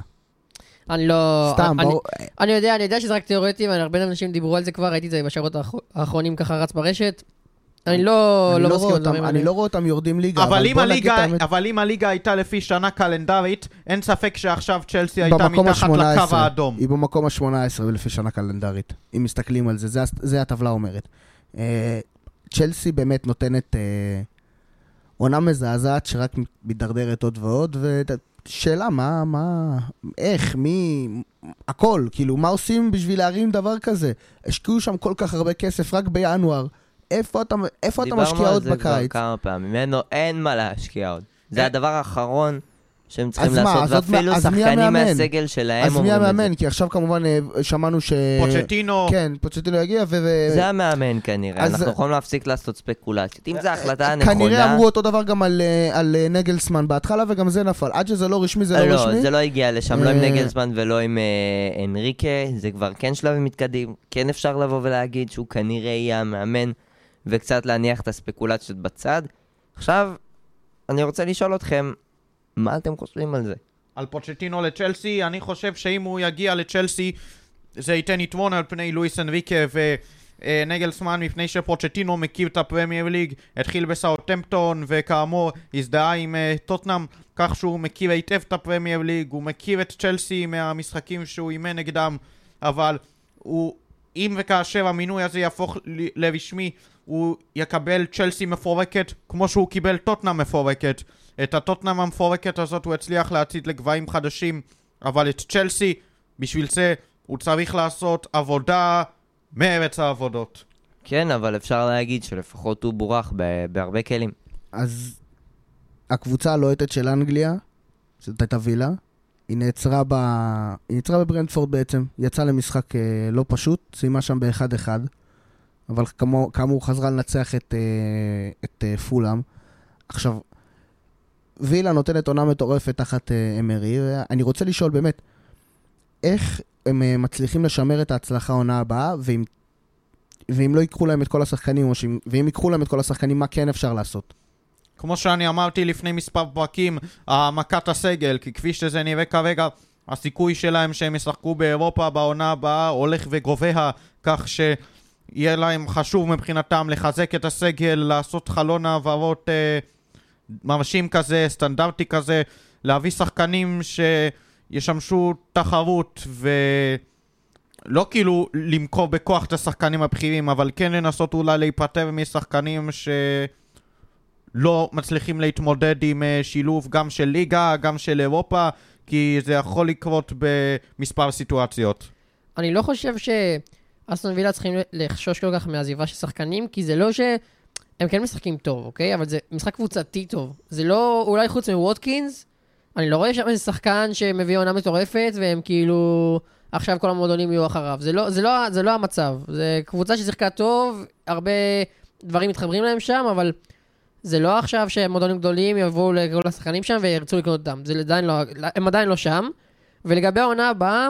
אני לא... סתם, אני, ברור... אני, אני יודע, אני יודע שזה רק תיאורטי, אבל הרבה אנשים דיברו על זה כבר, ראיתי את זה בשערות האחרונים ככה רץ ברשת. אני לא... אני לא, לא, רואה, אותם, אני אני... לא רואה אותם יורדים ליגה. אבל, אבל, אם הליגה, אבל אם הליגה הייתה לפי שנה קלנדרית, אין ספק שעכשיו צ'לסי הייתה מתחת לקו האדום. היא במקום ה-שמונה עשרה ולפי שנה קלנדרית. אם מסתכלים על זה, זה, זה הטבלה אומרת. צ'לסי באמת נותנת אה, עונה מזעזעת שרק מתדרדרת עוד ועוד, ושאלה מה, מה, איך, מי, הכל, כאילו, מה עושים בשביל להרים דבר כזה? השקיעו שם כל כך הרבה כסף רק בינואר, איפה אתה, איפה אתה משקיע עוד בקיץ? דיברנו על זה כבר כמה פעמים, אין, אין מה להשקיע עוד. זה הדבר האחרון שהם צריכים לעשות, ואפילו שחקנים מהסגל שלהם אומרים את זה. אז מי המאמן? כי עכשיו כמובן שמענו ש... פוצ'טינו. כן, פוצ'טינו יגיע ו... זה המאמן כנראה, אנחנו יכולים להפסיק לעשות ספקולציות. אם זו החלטה נכונה... כנראה אמרו אותו דבר גם על נגלסמן בהתחלה, וגם זה נפל. עד שזה לא רשמי, זה לא רשמי. לא, זה לא הגיע לשם, לא עם נגלסמן ולא עם אנריקה, זה כבר כן שלבים מתקדמים, כן אפשר לבוא ולהגיד שהוא כנראה יהיה המאמן, וקצת להניח את הספקולציות בצד. עכשיו, אני רוצה לשאול אתכם, מה אתם חושבים על זה? על פוצ'טינו לצ'לסי, אני חושב שאם הוא יגיע לצ'לסי זה ייתן יתרון על פני לואיס אנריקה ונגלסמן, מפני שפוצ'טינו מכיר את הפרמייר ליג, התחיל בסאות'המפטון וכאמור הזדהה עם טוטנהאם, כך שהוא מכיר היטב את הפרמייר ליג, הוא מכיר את צ'לסי מהמשחקים שהוא אימן נגדם, אבל הוא, אם וכאשר המינוי הזה יהפוך לרשמי, הוא יקבל צ'לסי מפורקת כמו שהוא קיבל טוטנהאם מפורקת. את הטוטנהאם המפורקת הזאת הוא הצליח להציד לגבהים חדשים, אבל את צ'לסי, בשביל זה הוא צריך לעשות עבודה מארץ העבודות. כן, אבל אפשר להגיד שלפחות הוא בורח ב- בהרבה כלים. אז הקבוצה הלוהטת של אנגליה, זאת הייתה וילה, היא נעצרה, ב... היא נעצרה בברנדפורד בעצם, יצאה למשחק אה, לא פשוט, סיימה שם ב-אחד אחד, אבל כמו, כמו הוא חזרה לנצח את, אה, את אה, פולאם. עכשיו, וילה נותנת עונה מטורפת תחת אמרי, ואני רוצה לשאול באמת, איך הם מצליחים לשמר את ההצלחה העונה הבאה, ואם, ואם לא יקחו להם את כל השחקנים, או שאם, ואם יקחו להם את כל השחקנים, מה כן אפשר לעשות? כמו שאני אמרתי לפני מספר פרקים, העמקת הסגל, כי כפי שזה נראה כרגע, הסיכוי שלהם שהם ישחקו באירופה בעונה הבאה, הולך וגובע, כך שיהיה להם חשוב מבחינתם לחזק את הסגל, לעשות חלון העברות... ממשים כזה, סטנדרטי כזה, להביא שחקנים שישמשו תחרות ולא כאילו למכור בכוח את השחקנים הבכירים, אבל כן לנסות אולי להיפטר משחקנים שלא מצליחים להתמודד עם שילוב גם של ליגה, גם של אירופה, כי זה יכול לקרות במספר סיטואציות. אני לא חושב שאסטון וילה צריכים לחשוש כל כך מהעזיבה של שחקנים, כי זה לא ש... הם כן משחקים טוב, אוקיי? אבל זה משחק קבוצתי טוב. זה לא, אולי חוץ מווטקינס, אני לא רואה שם איזה שחקן שמביא עונה מטורפת, והם כאילו, עכשיו כל המועדונים יהיו אחריו. זה לא, זה לא, זה לא המצב. זה קבוצה ששיחקה טוב, הרבה דברים מתחברים להם שם, אבל זה לא עכשיו שמועדונים גדולים יבואו לכל השחקנים שם וירצו לקנות אותם. זה עדיין לא, הם עדיין לא שם. ולגבי העונה הבאה,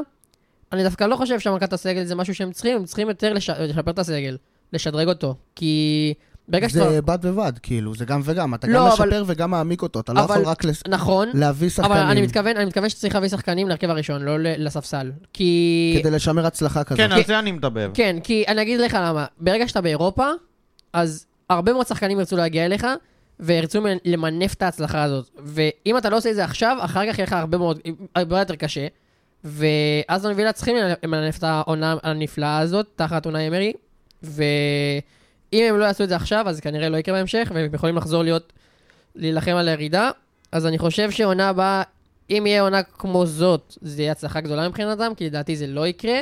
אני דווקא לא חושב שהמרכז הסגל זה משהו שהם צריכים, הם צריכים יותר לש... לשפר את הסגל, לשדרג אותו, כי... זה בד בבד, כאילו, זה גם וגם, אתה גם משפר וגם מעמיק אותו, אתה לא יכול רק להביא שחקנים. אבל אני מתכוון, אני מתכוון שצריך להביא שחקנים להרכב הראשון, לא לספסל, כי... כדי לשמר הצלחה כזאת. כן, על זה אני מדבר. כן, כי אני אגיד לך למה, ברגע שאתה באירופה, אז הרבה מאוד שחקנים ירצו להגיע אליך, וירצו למנף את ההצלחה הזאת, ואם אתה לא עושה את זה עכשיו, אחר כך יהיה לך הרבה מאוד, הרבה יותר קשה, ואז אני מבינה, צריכים למנף את העונה הנפלאה הזאת, תחת עונה אמרי, ו... אם הם לא יעשו את זה עכשיו, אז כנראה לא יקרה בהמשך, והם יכולים לחזור להיות, להילחם על הירידה. אז אני חושב שעונה הבאה, אם יהיה עונה כמו זאת, זה יהיה הצלחה גדולה מבחינתם, כי לדעתי זה לא יקרה,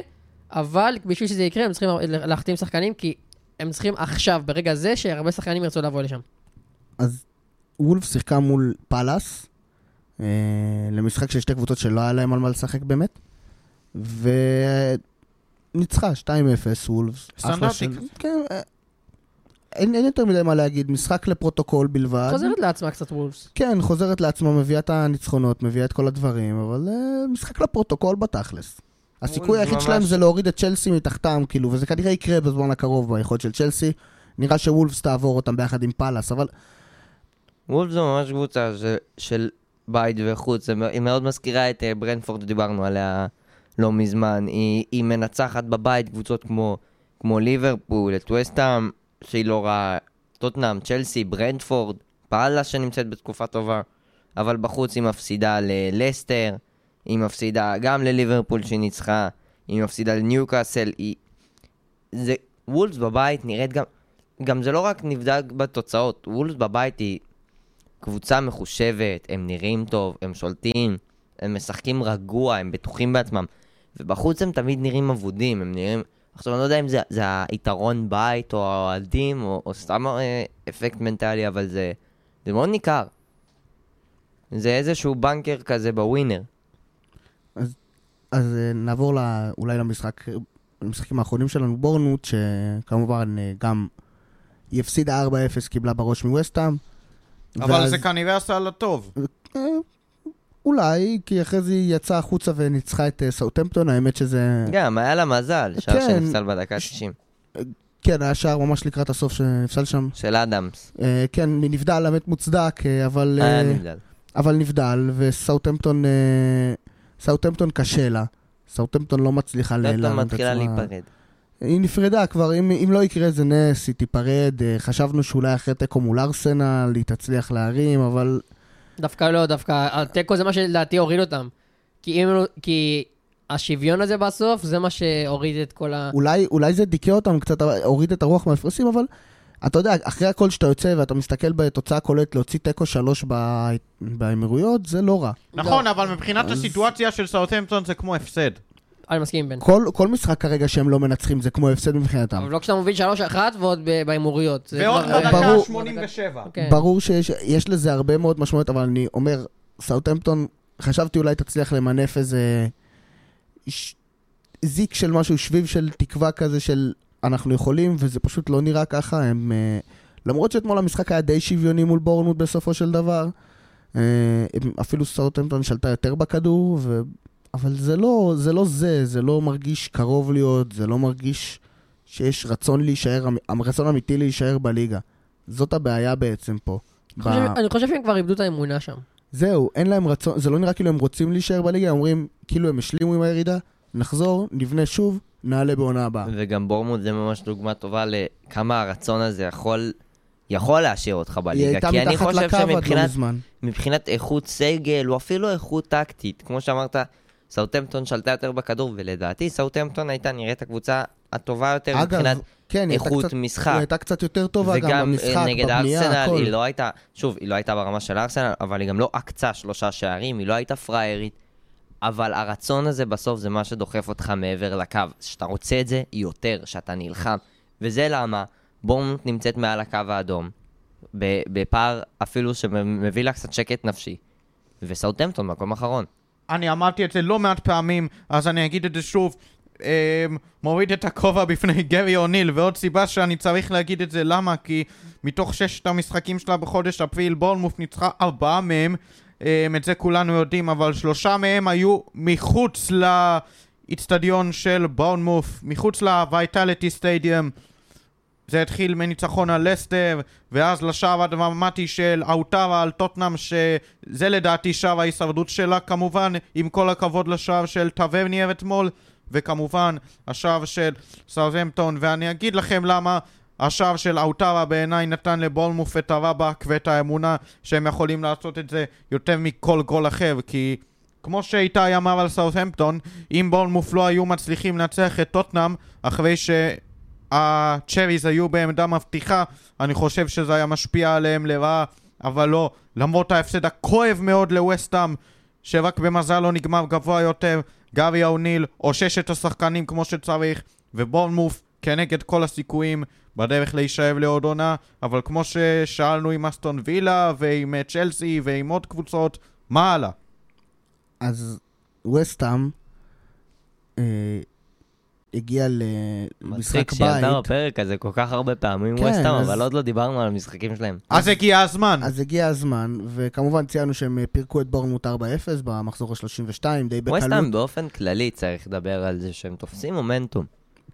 אבל בשביל שזה יקרה, הם צריכים להחתים שחקנים, כי הם צריכים עכשיו, ברגע זה, שהרבה שחקנים ירצו לבוא לשם. אז וולף שיחקה מול פלאס, אה, למשחק של שתי קבוצות שלא היה להם על מה לשחק באמת, וניצחה שתיים אפס וולף. סטנדרטיק. כן, אין, אין יותר מדי מה להגיד, משחק לפרוטוקול בלבד. חוזרת לעצמה קצת וולפס. כן, חוזרת לעצמה, מביאה את הניצחונות, מביאה את כל הדברים, אבל uh, משחק לפרוטוקול בתכלס. הסיכוי היחיד ממש... שלהם זה להוריד את צ'לסי מתחתם, כאילו, וזה כנראה יקרה בזמן הקרוב ביכולת של צ'לסי. נראה שוולפס תעבור אותם ביחד עם פלאס, אבל... וולפס זה ממש קבוצה של, של בית וחוץ, היא מאוד מזכירה את uh, ברנפורד, דיברנו עליה לא מזמן, היא, היא מנצחת בבית קבוצות כמו, כמו ליברפול, את ווסטהאם, שהיא לא ראה, טוטנאם, צ'לסי, ברנדפורד, פאלה שנמצאת בתקופה טובה, אבל בחוץ היא מפסידה ללסטר, היא מפסידה גם לליברפול שניצחה, היא מפסידה לניוקאסל, היא... זה... וולפס בבית נראית גם... גם זה לא רק נבדק בתוצאות, וולפס בבית היא קבוצה מחושבת, הם נראים טוב, הם שולטים, הם משחקים רגוע, הם בטוחים בעצמם, ובחוץ הם תמיד נראים עבודים, הם נראים... עכשיו אני לא יודע אם זה, זה היתרון בית או האוהדים או, או סתם אה, אפקט מנטלי, אבל זה, זה מאוד ניכר. זה איזשהו בנקר כזה בווינר. אז, אז נעבור לא, אולי למשחק, למשחקים האחרונים שלנו, בורנות, שכמובן גם היא הפסידה ארבע אפס, קיבלה בראש מווסטהאם. אבל ואז... זה כנראה עשה לה טוב. אולי, כי אחרי זה היא יצאה החוצה וניצחה את סאוטהמפטון, האמת שזה... גם, היה לה מזל, שער שנפסל בדקה שישים. כן, היה שער ממש לקראת הסוף שנפסל שם. של אדאמס. כן, נבדל, האמת מוצדק, אבל... היה נבדל. אבל נבדל, וסאוטהמפטון... סאוטהמפטון קשה לה. סאוטהמפטון לא מצליחה להיעלם. סאוטהמפטון מתחילה להיפרד. היא נפרדה כבר, אם לא יקרה זה נס, היא תיפרד. חשבנו שאולי אחרי תיקו מול ארסנל, היא תצליח להרים, אבל... דווקא לא, דווקא, הטקו זה מה שלדעתי הוריד אותם. כי, אם, כי השוויון הזה בסוף, זה מה שהוריד את כל ה... אולי, אולי זה דיקה אותם קצת, הוריד את הרוח מהפרסים, אבל אתה יודע, אחרי הכל שאתה יוצא ואתה מסתכל בתוצאה כוללת, להוציא טקו שלוש ב... באמירויות, זה לא רע. נכון, לא. אבל מבחינת אז... הסיטואציה של סאות'המפטון זה כמו הפסד. אני מסכים בין. כל, כל משחק כרגע שהם לא מנצחים זה כמו הפסד מבחינתם. אבל לא כשאתה מוביל שלוש אחת ועוד באימוריות. ועוד בדקה שמונים ושבע. ברור שיש לזה הרבה מאוד משמעות, אבל אני אומר, סאות'המפטון, חשבתי אולי תצליח למנף איזה זיק של משהו, שביב של תקווה כזה של אנחנו יכולים, וזה פשוט לא נראה ככה. הם, למרות שאתמול המשחק היה די שוויוני מול בורנמות' בסופו של דבר, אפילו סאות'המפטון שלטה יותר בכדור, ו... אבל זה לא, זה לא זה, זה לא מרגיש קרוב להיות, זה לא מרגיש שיש רצון להישאר, רצון אמיתי להישאר בליגה. זאת הבעיה בעצם פה. אני חושב שהם כבר איבדו את האמונה שם. זהו, אין להם רצון, זה לא נראה כאילו הם רוצים להישאר בליגה, הם אומרים, כאילו הם השלימו עם הירידה, נחזור, נבנה שוב, נעלה בעונה הבאה. וגם בורמות זה ממש דוגמה טובה לכמה הרצון הזה יכול יכול להשאיר אותך בליגה, כי אני חושב שמבחינת איכות סגל, או אפילו איכות טקטית, כמו שאמרת, סאוטהמפטון שלטה יותר בכדור, ולדעתי סאוטהמפטון הייתה נראית הקבוצה הטובה יותר מבחינת איכות משחק. היא הייתה קצת יותר טובה גם במשחק, בבנייה, הכל. וגם נגד ארסנל, היא לא הייתה, שוב, היא לא הייתה ברמה של ארסנל, אבל היא גם לא עקצה שלושה שערים, היא לא הייתה פריירית, אבל הרצון הזה בסוף זה מה שדוחף אותך מעבר לקו. שאתה רוצה את זה יותר, שאתה נלחם. וזה למה בורנמוט נמצאת מעל הקו האדום, בפער אפילו שמביא לה קצת שקט נפשי. וסאוטהמפטון מקום אחרון. אני אמרתי את זה לא מעט פעמים, אז אני אגיד את זה שוב, אה, מוריד את הכובע בפני גרי אוניל, ועוד סיבה שאני צריך להגיד את זה, למה? כי מתוך ששת המשחקים שלה בחודש אפריל, בורנמוט ניצחה ארבעה מהם, אה, את זה כולנו יודעים, אבל שלושה מהם היו מחוץ לאצטדיון של בורנמוט, מחוץ לויטליטי סטדיום. זה התחיל מניצחון על לסטר, ואז לשער הדרמטי של אוטרה על טוטנאם, שזה לדעתי שער ההישרדות שלה כמובן, עם כל הכבוד לשער של טברניאר אתמול, וכמובן השער של סאוטהמפטון, ואני אגיד לכם למה השער של אוטרה בעיניי נתן לבורנמוט את הרבק ואת האמונה שהם יכולים לעשות את זה יותר מכל גול אחר, כי כמו שאיתי אמר על סאוטהמפטון, אם בורנמוט לא היו מצליחים לנצח את טוטנאם אחרי ש... הצ'ריז היו בעמדה מבטיחה, אני חושב שזה היה משפיע עליהם לרעה, אבל לא, למרות ההפסד הכואב מאוד לווסטהאם, שרק במזל לא נגמר גבוה יותר, גארי אוניל אושש את השחקנים כמו שצריך, ובורנמוט כנגד כל הסיכויים בדרך להישאב לעוד עונה, אבל כמו ששאלנו עם אסטון וילה ועם צ'לסי ועם עוד קבוצות, מה הלאה? אז ווסטהאם אה... הגיע למשחק בית. שידענו הפרק הזה כל כך הרבה פעמים, כן, ווסטהאם, אז... אבל עוד לא דיברנו על המשחקים שלהם. אז הגיע הזמן. אז הגיע הזמן, וכמובן ציינו שהם פירקו את בורנמוט ארבע אפס במחזור ה-שלושים ושתיים, די בקלות. ווסטהאם באופן כללי צריך לדבר על זה שהם תופסים מומנטום.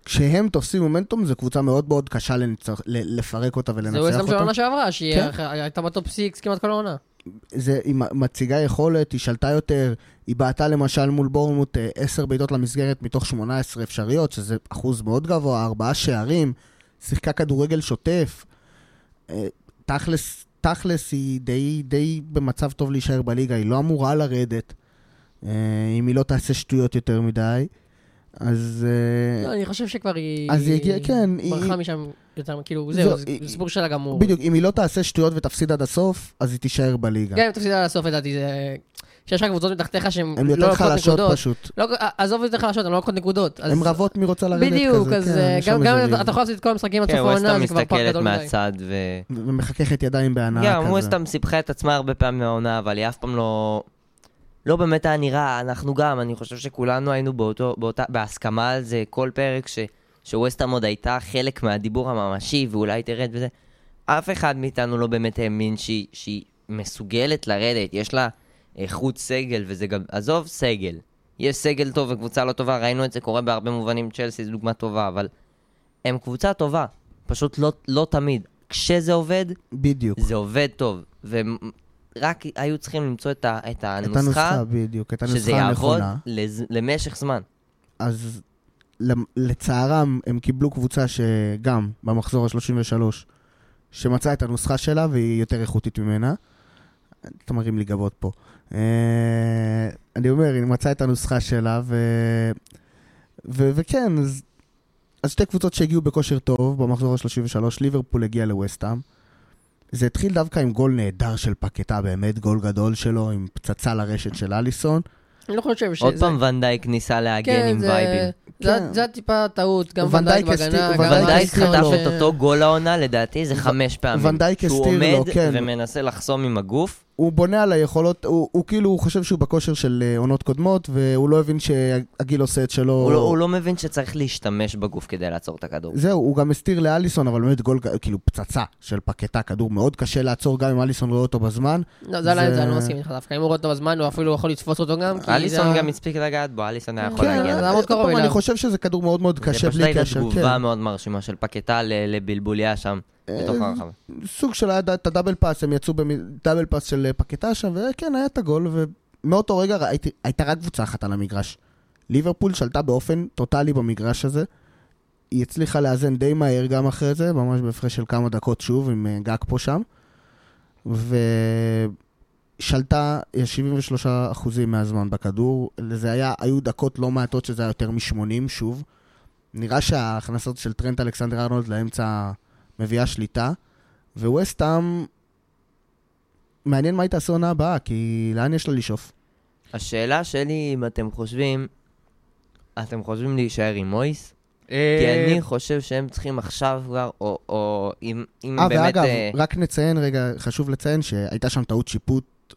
כשהם תופסים מומנטום, זו קבוצה מאוד מאוד קשה לנצח, לפרק אותה ולנצח אותה. זה ווסטהאם של עונה שעברה, שהיא הייתה בטופ סיקס כמעט כל העונה. זה, היא מציגה יכולת, היא שלטה יותר, היא בעטה למשל מול בורנמוט עשר בעיטות למסגרת מתוך שמונה עשרה אפשריות, שזה אחוז מאוד גבוה, ארבעה שערים, שיחקה כדורגל שוטף, תכלס, תכלס היא די, די במצב טוב להישאר בליגה, היא לא אמורה לרדת, אם היא לא תעשה שטויות יותר מדי, אז... לא, אני חושב שכבר היא... אז היא הגיעה, כן, היא... ברחה משם... יותר, כאילו, זהו, סיפור שלה גם הוא... בדיוק, אם היא לא תעשה שטויות ותפסיד עד הסוף, אז היא תישאר בליגה. גם אם תפסיד עד הסוף, לדעתי, זה... שיש רק קבוצות מתחתיך שהן לא לוקחות נקודות. עזוב יותר חלשות, הן לא לוקחות נקודות. הן רבות מי רוצה לרדת כזה. בדיוק, אז גם אתה יכול לעשות את כל המשחקים עד סוף העונה, זה כבר פאר גדול מדי. מסתכלת מהצד ו... ומחככת ידיים בהנאה כזה. גם, ווסטהאם סיפחה את עצמה הרבה פעמים מהעונה, אבל היא אף פעם לא... לא באמת הנראה, אנחנו גם, אני חושב שכולנו היינו בהסכמה על זה כל פרק ש... שווסטהאם עוד הייתה חלק מהדיבור הממשי, ואולי תרד וזה. אף אחד מאיתנו לא באמת האמין שהיא, שהיא מסוגלת לרדת. יש לה איכות סגל, וזה גם... עזוב סגל. יש סגל טוב וקבוצה לא טובה. ראינו את זה קורה בהרבה מובנים. צ'לסי זו דוגמה טובה, אבל הם קבוצה טובה. פשוט לא, לא תמיד. כשזה עובד, בדיוק. זה עובד טוב. ורק היו צריכים למצוא את, ה, את הנוסחה, את הנוסחה, בדיוק. את הנוסחה שזה יעבוד לז, למשך זמן. אז... לצערם הם קיבלו קבוצה שגם במחזור ה-שלושים ושלוש שמצאה את הנוסחה שלה והיא יותר איכותית ממנה. אתה מרים לי גבות פה. אני אומר, היא מצאה את הנוסחה שלה וכן, אז שתי קבוצות שהגיעו בכושר טוב במחזור ה-שלושים ושלוש, ליברפול הגיע לווסטהאם. זה התחיל דווקא עם גול נהדר של פקטה, באמת גול גדול שלו, עם פצצה לרשת של אליסון. אני לא חושב שזה... עוד פעם ונדייק ניסה להגן עם וייבים. זה טיפה טעות, גם ונדייק בגנה. ונדייק חטף את אותו גול העונה, לדעתי זה חמש פעמים. ונדייק הסתיר לו, כן. שהוא עומד ומנסה לחסום עם הגוף. הוא בונה על היכולות, הוא כאילו חושב שהוא בכושר של עונות קודמות, והוא לא הבין שהגיל עושה את שלו. הוא לא מבין שצריך להשתמש בגוף כדי לעצור את הכדור. זהו, הוא גם הסתיר לאליסון, אבל באמת גול, כאילו פצצה של פקטה, כדור מאוד קשה לעצור גם אם אליסון רואה אותו בזמן. לא, זה עליי, זה לא עושים לך דווקא. אם הוא רואה אותו בזמן, הוא אפילו יכול לתפוס אותו גם. אליסון גם הספיק לגעת בו, אליסון היה יכול להגיע. אני חושב שזה כדור מאוד מאוד קשה בלי קשר. סוג של היה את הדאבל פאס, הם יצאו בדאבל פאס של פקטה שם, וכן, היה את הגול, ומאותו רגע הייתה רק קבוצה אחת על המגרש. ליברפול שלטה באופן טוטלי במגרש הזה, היא הצליחה לאזן די מהר גם אחרי זה, ממש בהפרש של כמה דקות שוב, עם גג פה שם, ושלטה שבעים ושלושה אחוז מהזמן בכדור, זה היה, היו דקות לא מעטות שזה היה יותר מ-שמונים שוב, נראה שההכנסות של טרנט אלכסנדר ארנולד לאמצע מביאה שליטה, וווסטהאם, מעניין מה היא תעשה עונה הבאה, כי לאן יש לה לשאוף? השאלה שלי, אם אתם חושבים, אתם חושבים להישאר עם מויס? כי אני חושב שהם צריכים עכשיו כבר, או אם באמת... ואגב, רק נציין רגע, חשוב לציין שהייתה שם טעות שיפוט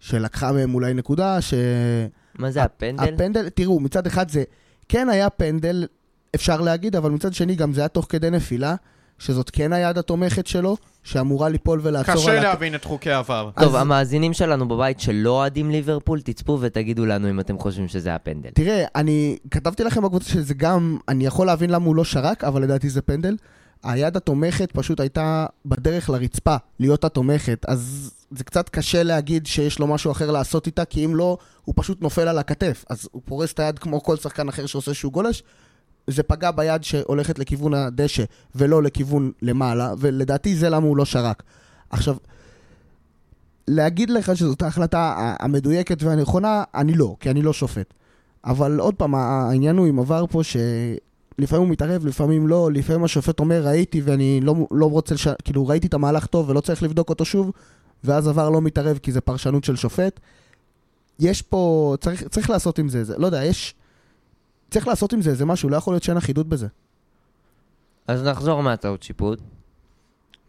שלקחה מהם אולי נקודה, ש... מה זה, הפנדל? הפנדל, תראו, מצד אחד זה כן היה פנדל, אפשר להגיד, אבל מצד שני גם זה היה תוך כדי נפילה, שזאת כן היד התומכת שלו, שאמורה ליפול ולעצור על... קשה להבין את חוקי העבר. טוב, המאזינים שלנו בבית שלא אוהדים ליברפול, תצפו ותגידו לנו אם אתם חושבים שזה הפנדל. תראה, אני כתבתי לכם בקבוצה שזה גם, אני יכול להבין למה הוא לא שרק, אבל לדעתי זה פנדל. היד התומכת פשוט הייתה בדרך לרצפה, להיות התומכת, אז זה קצת קשה להגיד שיש לו משהו אחר לעשות איתה, כי אם לא, הוא פשוט נופל על הכתף. אז הוא פורס את היד כמו כל שחקן אחר שעושה שהוא גולש, זה פגע ביד שהולכת לכיוון הדשא, ולא לכיוון למעלה, ולדעתי זה למה הוא לא שרק. עכשיו, להגיד לך שזאת ההחלטה המדויקת והנכונה, אני לא, כי אני לא שופט. אבל עוד פעם, העניין הוא עם עבר פה, שלפעמים הוא מתערב, לפעמים לא, לפעמים השופט אומר, ראיתי ואני לא, לא רוצה, לש... כאילו ראיתי את המהלך טוב, ולא צריך לבדוק אותו שוב, ואז עבר לא מתערב, כי זה פרשנות של שופט. יש פה, צריך, צריך לעשות עם זה, זה. לא יודע, יש... צריך לעשות עם זה, זה משהו, לא יכול להיות שאין אחידות בזה. אז נחזור מהטעות שיפוט.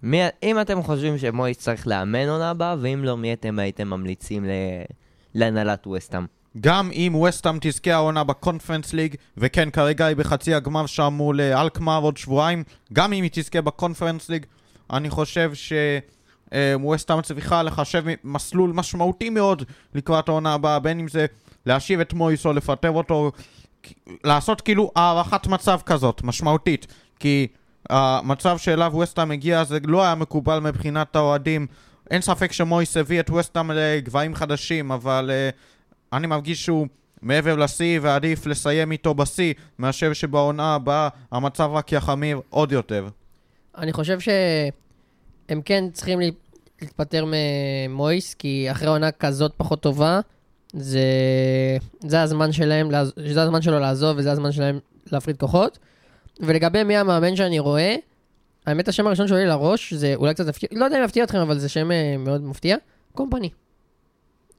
מי, אם אתם חושבים שמויס צריך לאמן עונה הבאה, ואם לא, מי אתם הייתם ממליצים ל... להנהלת ווסטהאם? גם אם ווסטהאם תזכה העונה בקונפרנס ליג, וכן, כרגע היא בחצי הגמר שם מול אלקמר עוד שבועיים, גם אם היא תזכה בקונפרנס ליג, אני חושב ש... ווסטהאם צריכה לחשב מסלול משמעותי מאוד לקראת העונה הבאה, בין אם זה להשיב את מויס או לפטר אותו, לעשות כאילו הערכת מצב כזאת משמעותית, כי המצב שאליו ווסטהאם הגיע זה לא היה מקובל מבחינת האוהדים. אין ספק שמויס הביא את ווסטהאם לגבהים חדשים, אבל uh, אני מרגיש שהוא מעבר לשיא, ועדיף לסיים איתו בשיא מאשר שבעונה הבאה המצב רק יחמיר עוד יותר. אני חושב שהם כן צריכים להתפטר ממויס, כי אחרי עונה כזאת פחות טובה זה, זה הזמן שלהם, זה הזמן שלו לעזוב, וזה הזמן שלהם להפריד כוחות. ולגבי מי המאמן שאני רואה, האמת השם הראשון שעולה לראש, זה אולי קצת מפתיע, לא יודע אם מפתיע אתכם, אבל זה שם מאוד מפתיע, קומפני.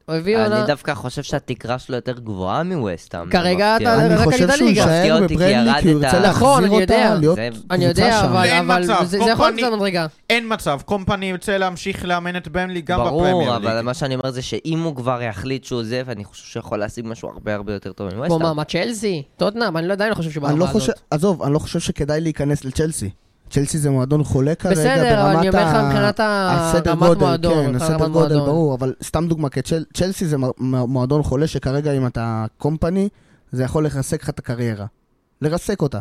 אני עונה... דווקא חושב שהתקרה שלו יותר גבוהה מווסטהאם. כרגע אתה רק על ידע ליגה. אני חושב שהוא יישאר בברנלי, כי הוא רוצה להחזיר אותה, להיות קבוצה שם. אבל זה יכול להיות קצת מדרגה. אין מצב, קומפני יוצא להמשיך לאמן את ברנלי גם בפרמייר ליג. ברור, אבל מה שאני אומר זה שאם הוא כבר יחליט שהוא עוזב, אני חושב שיכול להשיג משהו הרבה הרבה יותר טוב מווסטהאם. כמו מה, מה צ'לסי? טוטנהאם, אני לא עדיין חושב שבארבע הזאת. עזוב, אני לא חושב שכדאי להיכנס לצ'לסי. צ'לסי זה מועדון חולה כרגע ברמת אני אומר לך מבחינת הסדר גודל, כן, הסדר גודל ברור, אבל סתם דוגמה, צ'לסי זה מועדון חולה שכרגע אם אתה קומפני, זה יכול לרסק לך את הקריירה. לרסק אותה.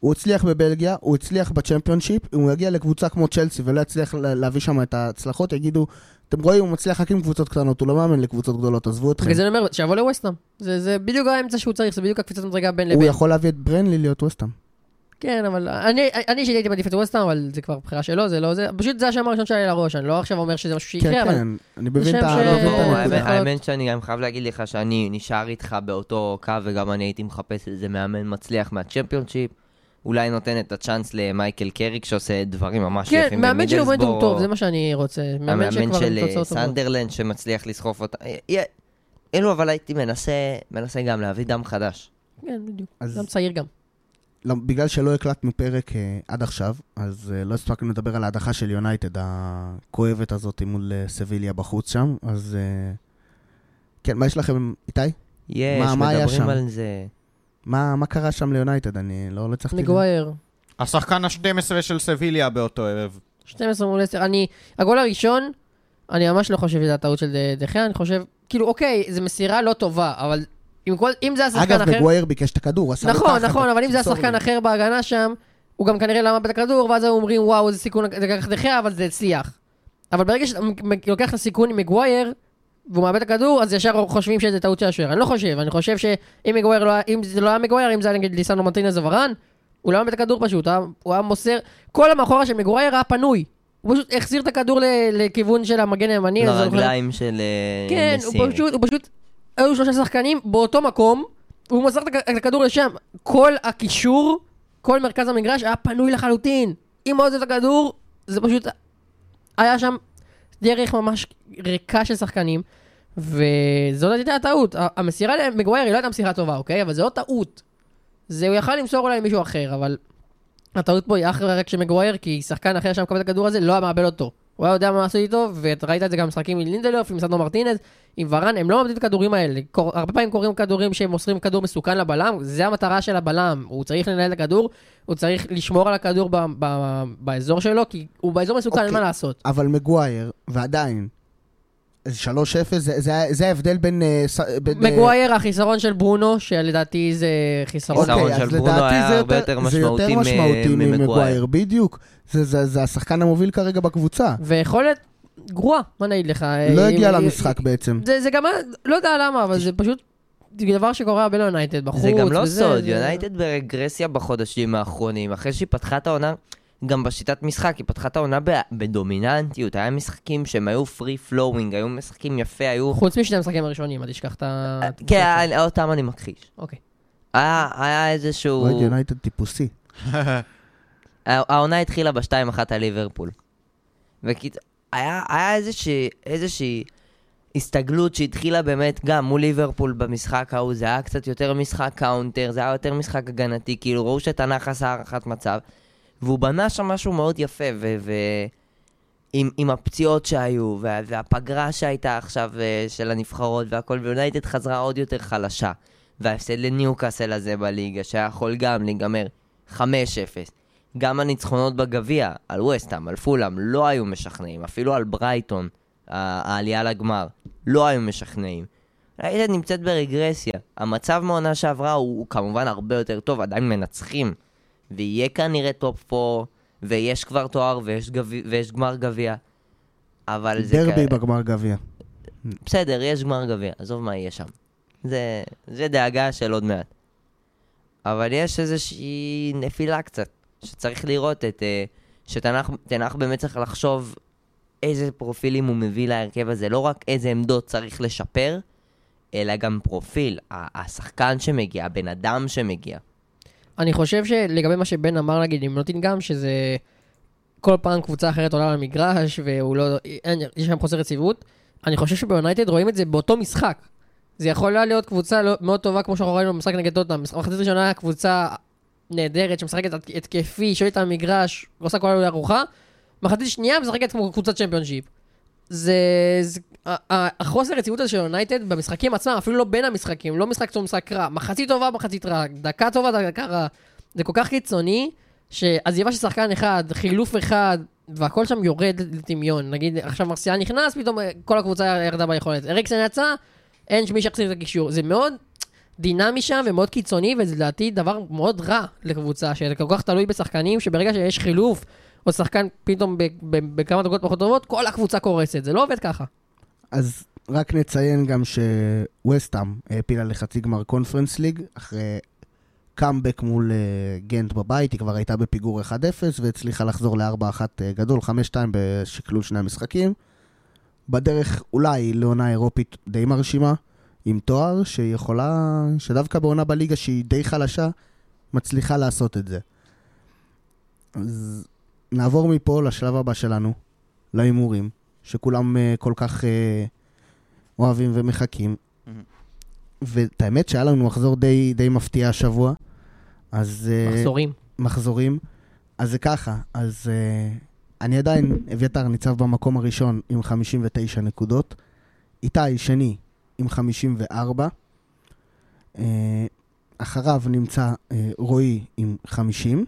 הוא הצליח בבלגיה, הוא הצליח בצ'מפיונשיפ, אם הוא יגיע לקבוצה כמו צ'לסי ולא יצליח להביא שם את ההצלחות, יגידו, אתם רואים, הוא מצליח רק עם קבוצות קטנות, הוא לא מאמן לקבוצות גדולות, עזבו אתכם. זה אומר, שיבוא לווסטהאם. זה בדיוק האמצע שהוא צריך, זה בדיוק הקפיצת מדרגה בין לבין. הוא יכול להביא את ברנלי להיות ווסטהאם. כן, אבל אני, אני שהייתי מעדיף את ווסטהאם, אבל זה כבר בחירה שלו, זה לא זה, פשוט זה השם הראשון שלי לראש, אני לא עכשיו אומר שזה משהו שיקרה, אבל... כן, כן, אני מבין את הנקודה. האמן שאני גם חייב להגיד לך שאני נשאר איתך באותו קו, וגם אני הייתי מחפש איזה מאמן מצליח מהצ'מפיונשיפ, אולי נותן את הצ'אנס למייקל קריק, שעושה דברים ממש יפים. כן, מאמן של מומנטום טוב, זה מה שאני רוצה. מאמן של סנדרלנד שמצליח לסחוף אותה. אלו, אבל הייתי מנסה גם להביא דם חדש. כן, בדיוק. דם צעיר גם. בגלל שלא הקלטנו פרק עד עכשיו, אז לא הספקנו לדבר על ההדחה של יונייטד, הכואבת הזאת מול סביליה בחוץ שם, אז כן, מה יש לכם, איתי? יש, מדברים על זה. מה קרה שם ליונייטד? אני לא הצלחתי... מגווייר. השחקן ה-שתים עשרה של סביליה באותו ערב. שתים עשרה מול עשר, אני... הגול הראשון, אני ממש לא חושב שזה הטעות של דחיה, אני חושב, כאילו, אוקיי, זו מסירה לא טובה, אבל... אם זה השחקן אחר... אגב, בגווייר ביקש את הכדור. נכון, נכון, אבל אם זה השחקן אחר בהגנה שם, הוא גם כנראה למד את הכדור, ואז הם אומרים, וואו, זה סיכון, זה כך דחייה, אבל זה הצליח. אבל ברגע שאתה לוקח את הסיכון עם מגווייר, והוא מאבד את הכדור, אז ישר חושבים שזה טעות של השוער. אני לא חושב, אני חושב שאם זה לא היה מגווייר, אם זה היה נגד ליסאנו מרטינז ורן, הוא לא עמד את הכדור פשוט, הוא היה מוסר, כל המאחורה של מגורי ראה פנוי, הוא פשוט החזיר את הכדור לכיוון של המגן הימני. לרגליים של נסירי. כן, הוא פשוט, היו שלושה שחקנים באותו מקום, הוא מוסר את הכדור לשם, כל הקישור, כל מרכז המגרש היה פנוי לחלוטין. אם הוא עוזב את הכדור, זה פשוט היה שם דרך ממש ריקה של שחקנים, וזאת הייתה הטעות. המסירה למגורי היא לא הייתה מסירה טובה, אוקיי? אבל זה לא טעות. זה הוא יכל למסור אולי למישהו אחר, אבל הטעות פה היא אחרי רק שמגווייר, כי שחקן אחר שם קבל את הכדור הזה לא מעבל אותו. הוא היה יודע מה עשו איתו, וראית את זה גם משחקים עם לינדלוף, עם סנדו מרטינז, עם ורן, הם לא מעבדים את הכדורים האלה. הרבה פעמים קוראים כדורים שהם מוסרים כדור מסוכן לבלם, זה המטרה של הבלם, הוא צריך לנהל את הכדור, הוא צריך לשמור על הכדור ב- ב- באזור שלו, כי הוא באזור מסוכן, אין מה לעשות. אבל מגווייר, ועדיין, שלוש אפס, זה, זה, זה ההבדל בין... בין מגווייר, החיסרון של ברונו, שלדעתי זה חיסרון. חיסרון okay, של ברונו היה זה הרבה יותר משמעותי, יותר משמעותי מ- ממגווייר. בדיוק. זה, זה, זה השחקן המוביל כרגע בקבוצה. ויכולת גרועה, מה נעיד לך? לא הגיע למשחק בעצם. זה, זה גם, לא יודע למה, אבל זה פשוט דבר שקורה בין יונייטד בחוץ. זה גם לא סוד, יונייטד ברגרסיה בחודשים האחרונים. אחרי שהיא פתחה את העונה, גם בשיטת משחק, היא פתחה את העונה בדומיננטיות, היה משחקים שהם היו פרי פלואוינג, היו משחקים יפה, היו... חוץ משתי המשחקים הראשונים, אתה תשכח את ה... כן, אותם אני מכחיש. אוקיי. היה איזשהו... וואי, יונייטד טיפוסי. העונה התחילה בשתיים אחת על ליברפול. היה איזושהי הסתגלות שהתחילה באמת גם מול ליברפול במשחק ההוא, זה היה קצת יותר משחק קאונטר, זה היה יותר משחק הגנתי, כאילו ראו שתנח עשה הערכת מצב, והוא בנה שם משהו מאוד יפה, ועם הפציעות שהיו, והפגרה שהייתה עכשיו של הנבחרות והכל, ויונייטד חזרה עוד יותר חלשה. וההפסד לניוקאסל הזה בליגה, שיכול גם להיגמר חמש אפס. גם הניצחונות בגביע, על ווסטהאם, על פולהאם, לא היו משכנעים. אפילו על ברייטון, העלייה לגמר, לא היו משכנעים. יונייטד נמצאת ברגרסיה. המצב מהעונה שעברה הוא כמובן הרבה יותר טוב, עדיין מנצחים. ויהיה כנראה טופ ארבע, ויש כבר תואר, ויש, גבי, ויש גמר גביע. אבל זה... דרבי כ... בגמר גביע. בסדר, יש גמר גביע, עזוב מה יהיה שם. זה, זה דאגה של עוד מעט. אבל יש איזושהי נפילה קצת, שצריך לראות את... שתנח תנח באמת צריך לחשוב איזה פרופילים הוא מביא להרכב הזה, לא רק איזה עמדות צריך לשפר, אלא גם פרופיל, השחקן שמגיע, הבן אדם שמגיע. אני חושב שלגבי מה שבן אמר, נגיד, עם נוטינגהאם, שזה כל פעם קבוצה אחרת עולה למגרש, והוא לא... יש שם חוסר יציבות. אני חושב שביונייטד רואים את זה באותו משחק. זה יכול להיות קבוצה מאוד טובה, כמו שאנחנו ראינו במשחק נגד טוטנהאם. מחצית ראשונה היה קבוצה נהדרת, שמשחקת התקפי, שולטת על המגרש, עושה כל מיני ארוחה. מחצית שנייה משחקת כמו קבוצת צ'מפיונשיפ. זה... החוסר רציבות הזה של יונייטד במשחקים עצמם, אפילו לא בין המשחקים, לא משחק טוב, משחק רע, מחצית טובה, מחצית רע, דקה טובה, דקה רע, זה כל כך קיצוני, שעזיבה של שחקן אחד, חילוף אחד, והכל שם יורד לטמיון. נגיד, עכשיו מרסיאל נכנס, פתאום כל הקבוצה ירדה ביכולת, אריקסן יצא, אין שמי שיחזיר את הקישור. זה מאוד דינמי שם ומאוד קיצוני, וזה לדעתי דבר מאוד רע לקבוצה, שכל כך תלוי בשחקנים, שברגע שיש חילוף, או שחקן פתאום בכמה דקות פחות טובות, כל הקבוצה קורסת. זה לא עובד ככה. אז רק נציין גם שווסטהאם העפילה לחצי גמר קונפרנס ליג, אחרי קאמבק מול גנט בבית, היא כבר הייתה בפיגור אחד אפס, והצליחה לחזור ל-ארבע אחת גדול, חמש שתיים בשקלול שני המשחקים. בדרך אולי לעונה אירופית די מרשימה, עם תואר שיכולה, שדווקא בעונה בליגה שהיא די חלשה, מצליחה לעשות את זה. אז נעבור מפה לשלב הבא שלנו, לאימורים. שכולם uh, כל כך uh, אוהבים ומחכים. Mm-hmm. ואת האמת שהיה לנו מחזור די, די מפתיע השבוע. אז, uh, מחזורים. מחזורים. אז זה ככה. אז uh, אני עדיין, אביתר ניצב במקום הראשון עם חמישים ותשע נקודות. איתי שני עם חמישים וארבע. Uh, אחריו נמצא uh, רועי עם חמישים.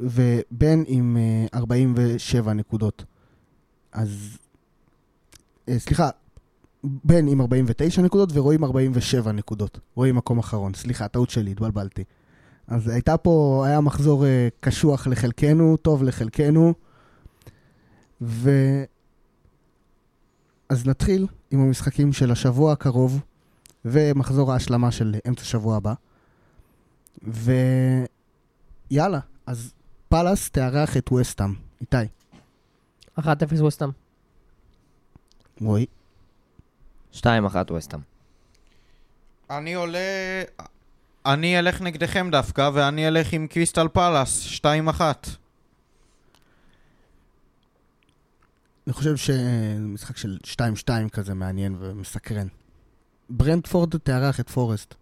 ובן עם uh, ארבעים ושבע נקודות. אז, סליחה, בן עם ארבעים ותשע נקודות ורועי עם ארבעים ושבע נקודות. רועי מקום אחרון. סליחה, טעות שלי, התבלבלתי. אז הייתה פה, היה מחזור קשוח לחלקנו, טוב לחלקנו. ו... אז נתחיל עם המשחקים של השבוע הקרוב ומחזור ההשלמה של אמצע שבוע הבא. ו... יאללה, אז פלס תארח את ווסטאם. איתי. אחת אפס ווסטאם. רואי. שתיים אחת ווסטאם. אני עולה... אני אלך נגדכם דווקא, ואני אלך עם קריסטל פלס, שתיים אחת. אני חושב שמשחק של שתיים שתיים כזה מעניין ומסקרן. ברנטפורד תארח את פורסט.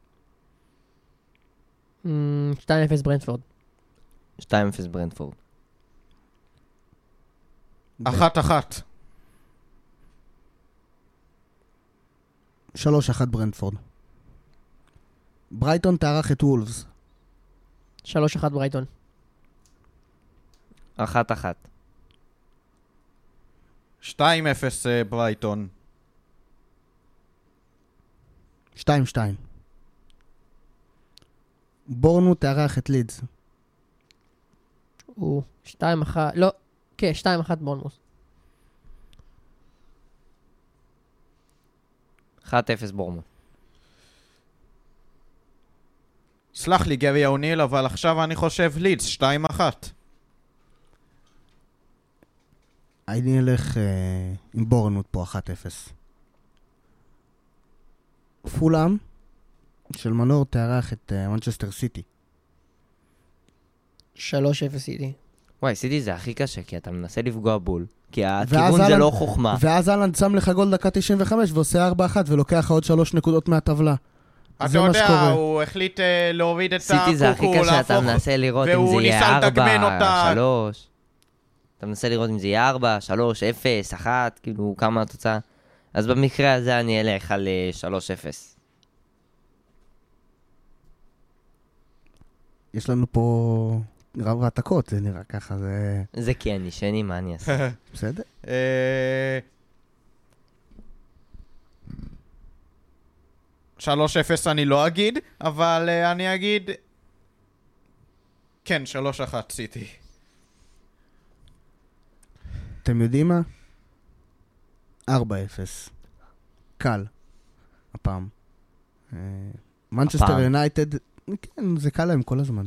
שתיים אפס ברנטפורד. שתיים אפס ברנטפורד. אחת אחת. שלוש אחת ברנטפורד. ברייטון תארח את וולפס. שלוש אחת ברייטון. אחת אחת. שתיים אפס ברייטון. שתיים שתיים. בורנו תארח את לידס. הוא שתיים אחת, לא, כן, שתיים אחת בורנמוס. אחת אפס בורנמוס. סלח לי גרי אוניל, אבל עכשיו אני חושב לידס, שתיים אחת. אני אלך אה, עם בורנות פה, אחת אפס. פולאם של מנור תארח את אה, מנצ'סטר סיטי. שלוש אפס סיטי. וואי, סיטי זה הכי קשה, כי אתה מנסה לפגוע בול, כי הכיוון זה לא חוכמה. ואז אלנד שם לך גול דקה תשעים וחמש ועושה ארבע אחת ולוקח עוד שלוש נקודות מהטבלה. אתה יודע, הוא החליט להוריד את הקוקו, סיטי זה הכי קשה, אתה מנסה לראות אם זה יהיה ארבע, שלוש. אתה מנסה לראות אם זה יהיה ארבע, שלוש, אפס, אחת, כאילו כמה התוצאה. אז במקרה הזה אני אלך על שלוש אפס. יש לנו פה רב רתקות, זה נראה ככה, זה... זה כי אני שני, מה אני אעשה? בסדר? שלוש אפס אני לא אגיד, אבל אני אגיד... כן, שלוש אחת סיטי. אתם יודעים מה? ארבע אפס. קל. הפעם. מנצ'סטר יונייטד... כן, זה קל להם כל הזמן.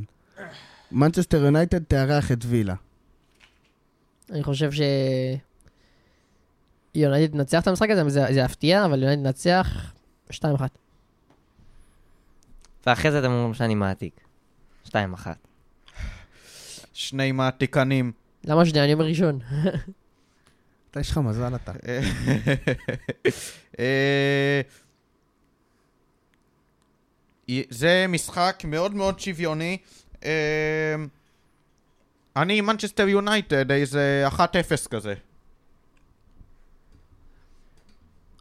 מנצ'סטר יונייטד תארח את וילה. אני חושב ש... יונייטד נצח את המשחק הזה, זה הפתיע, אבל יונייטד נצח שתיים אחת. ואחרי זה אתם אומרים שאני מעתיק. שתיים אחת. שני מעתיקנים. למה שני? אני אומר ראשון. אתה יש לך מזל אתה. זה משחק מאוד מאוד שוויוני. אני מנצ'סטר יונייטד, איזה אחת אפס כזה.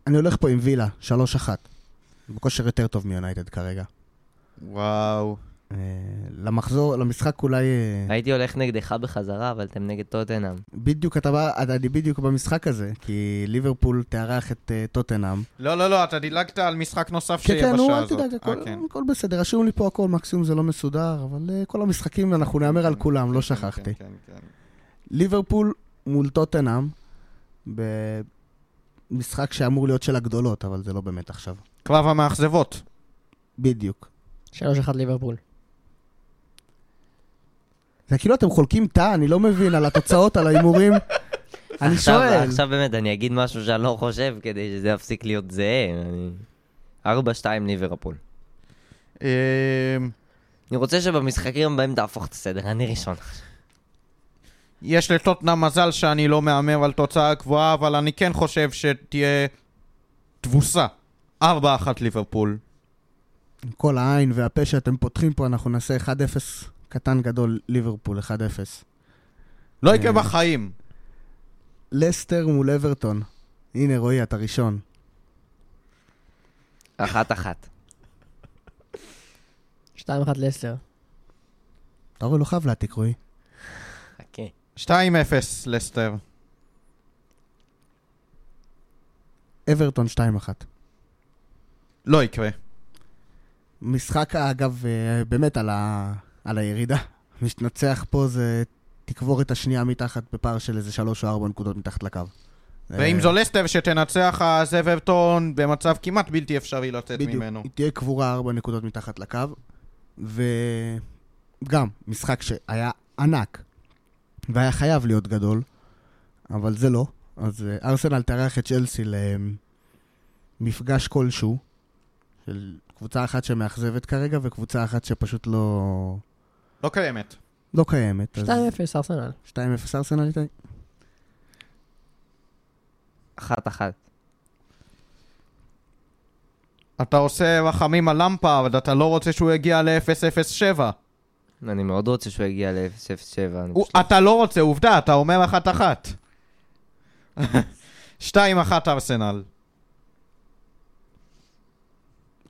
אני הולך פה עם וילה, שלוש אחת. בכושר יותר טוב מיונייטד כרגע. וואו. למחזור, למשחק אולי... הייתי הולך נגדך בחזרה, אבל אתם נגד טוטנהאם. בדיוק, אתה בא, אני בדיוק במשחק הזה, כי ליברפול תארח את טוטנהאם. לא, לא, לא, אתה דילגת על משחק נוסף שיהיה בשעה הזאת. כן, כן, נו, אל תדאג, הכל בסדר. רשום לי פה הכל, מקסימום זה לא מסודר, אבל כל המשחקים אנחנו נאמר על כולם, לא שכחתי. ליברפול מול טוטנהאם, במשחק שאמור להיות של הגדולות, אבל זה לא באמת עכשיו. קרב המאכזבות. בדיוק. שלוש אחד ליברפול. זה כאילו אתם חולקים תא, אני לא מבין על התוצאות, על האימורים. אני שואל. עכשיו באמת, אני אגיד משהו שאני לא חושב, כדי שזה יפסיק להיות זהה. ארבע שתיים ליברפול. אני רוצה שבמשחקים הבאים תהפוך את הסדר, אני ראשון. יש לטוטנהאם מזל שאני לא מאמר על תוצאה קבועה, אבל אני כן חושב שתהיה תבוסה. ארבע אחת ליברפול. עם כל העין והפה שאתם פותחים פה, אנחנו נעשה אחת אפס קטן גדול ליברפול, אחד אפס. לא יקרה בחיים. לסטר מול אברטון. הנה רואי, אתה ראשון. אחת אחת. שתיים אחת לסטר. אתה רואה, לא חייב להעתיק, רואי. חכה. שתיים אפס לסטר. אברטון שתיים אחת. לא יקרה. משחק, אגב, באמת על, ה... על הירידה. משתנצח פה זה תקבור את השנייה מתחת בפער של איזה שלוש או ארבע נקודות מתחת לקו. ואם זו לסטר שתנצח, אז אברטון במצב כמעט בלתי אפשרי לתת ממנו. בדיוק, תהיה קבורה ארבע נקודות מתחת לקו. גם משחק שהיה ענק, והיה חייב להיות גדול, אבל זה לא. אז ארסנל תארח את צ'לסי למפגש כלשהו, של קבוצה אחת שמאכזבת כרגע, וקבוצה אחת שפשוט לא... לא קיימת. לא קיימת. שתיים אפס ארסנל. שתיים אפס ארסנל איתי. אחת אחת. אתה עושה רחמים על למפה, אבל אתה לא רוצה שהוא יגיע ל-אפס אפס שבע. אני מאוד רוצה שהוא יגיע ל-אפס אפס שבע. אתה לא רוצה, עובדה, אתה אומר אחת אחת. שתיים אחת ארסנל.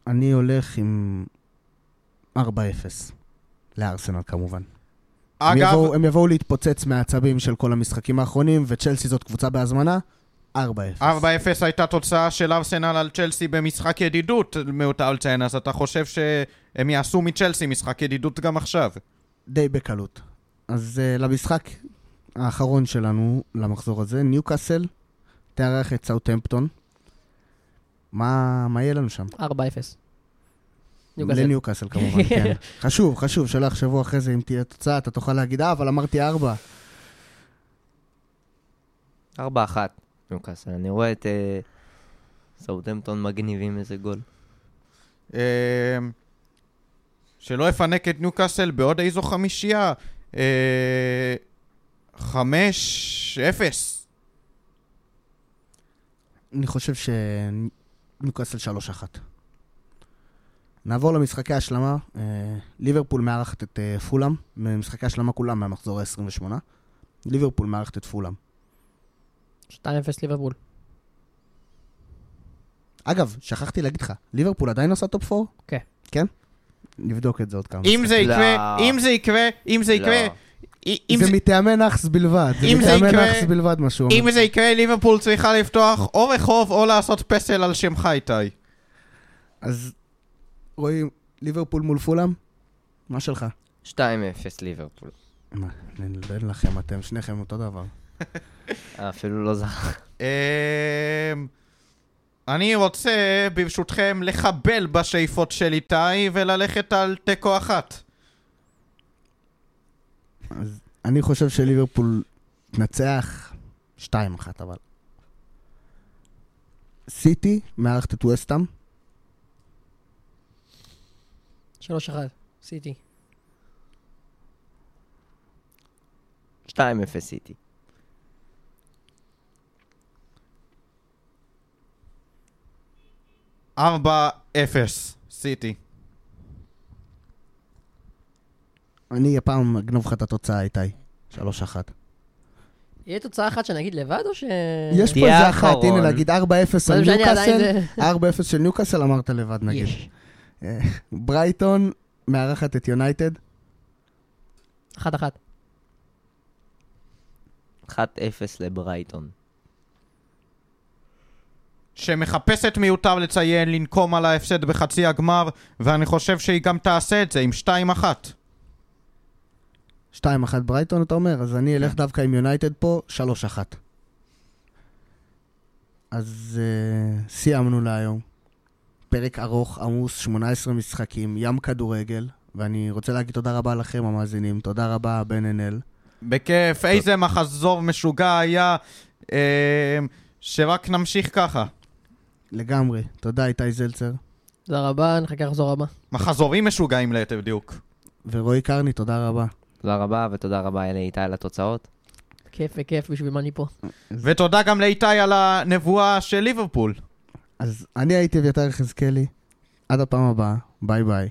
אני הולך עם ארבע אפס לארסנל כמובן. אגב... הם יבואו, הם יבואו להתפוצץ מהעצבים של כל המשחקים האחרונים, וצ'לסי זאת קבוצה בהזמנה, ארבע אפס. ארבע אפס הייתה תוצאה של ארסנל על צ'לסי במשחק ידידות מאותה אולציין, אז אתה חושב שהם יעשו מצ'לסי משחק ידידות גם עכשיו? די בקלות. אז uh, למשחק האחרון שלנו למחזור הזה, ניוקאסל תארח את סאות'המפטון. מה, מה יהיה לנו שם? ארבע אפס. לניוקאסל כמובן, כן. חשוב, חשוב, שלך שבוע אחרי זה אם תהיה תוצאה, אתה תוכל להגיד, אבל אמרתי ארבע. ארבע אחת, ניוקאסל. אני רואה את uh, סאות'המפטון מגניבים איזה גול. Uh, שלא יפנק את ניוקאסל בעוד איזו חמישייה. אה... Uh, חמש אפס. אני חושב שניוקאסל שלוש אחת. נעבור למשחקי השלמה. ליברפול מארחת את פולאם. משחקי השלמה כולם מהמחזור ה-עשרים ושמונה. ליברפול מארחת את פולאם. שתיים אפס ליברפול. אגב, שכחתי להגיד לך, ליברפול עדיין עושה טופ פור? כן. כן? נבדוק את זה עוד כמה. אם זה יקרה, אם זה יקרה, אם זה יקרה... זה מתאמן אחס בלבד, זה מתאמן אחס בלבד משהו. אם זה יקרה, ליברפול צריכה לפתוח או רחוב או לעשות פסל על שם חייתי. אז רואים, ליברפול מול פולאם? מה שלך? שתיים אפס ליברפול. מה, נלבן לכם, אתם שניכם אותו דבר. אפילו לא זכה. אני רוצה, ברשותכם, לחבל בשאיפות של איתי וללכת על תיקו אחת. אז אני חושב שליברפול נצח שתיים אחת, אבל סיטי מארחת את וסטהאם שלוש אחת סיטי. שתיים אפס סיטי. ארבע אפס סיטי. אני הפעם אגנוב לך את התוצאה, איתי. שלוש אחת. יהיה תוצאה אחת שנגיד לבד או ש... יש פה איזה אחת, הנה נגיד ארבע אפס על ניוקאסל. ארבע אפס של ניוקאסל אמרת לבד נגיד. ברייטון מארחת את יונייטד. אחת אחת. אחת אפס לברייטון. שמחפשת מיותר לציין לנקום על ההפסד בחצי הגמר, ואני חושב שהיא גם תעשה את זה עם שתיים אחת. שתיים אחת ברייטון אתה אומר, אז אני אלך דווקא עם יונייטד פה, שלוש אחת. אז uh, סיימנו להיום. פרק ארוך, עמוס, שמונה עשרה משחקים, ים כדורגל, ואני רוצה להגיד תודה רבה לכם המאזינים, תודה רבה בן אנל. בכיף, איזה מחזור משוגע היה, אה, שרק נמשיך ככה. לגמרי, תודה איתי זלצר. תודה רבה, נחכה לחזור הבא. מחזורים משוגעים ליתר דיוק. ורועי קרני, תודה רבה. תודה רבה, ותודה רבה לאיתי על התוצאות. כיף וכיף, בשביל מה אני פה. ותודה גם לאיתי על הנבואה של ליברפול. אז אני הייתי אביתר יחזקאלי. עד הפעם הבאה, ביי ביי.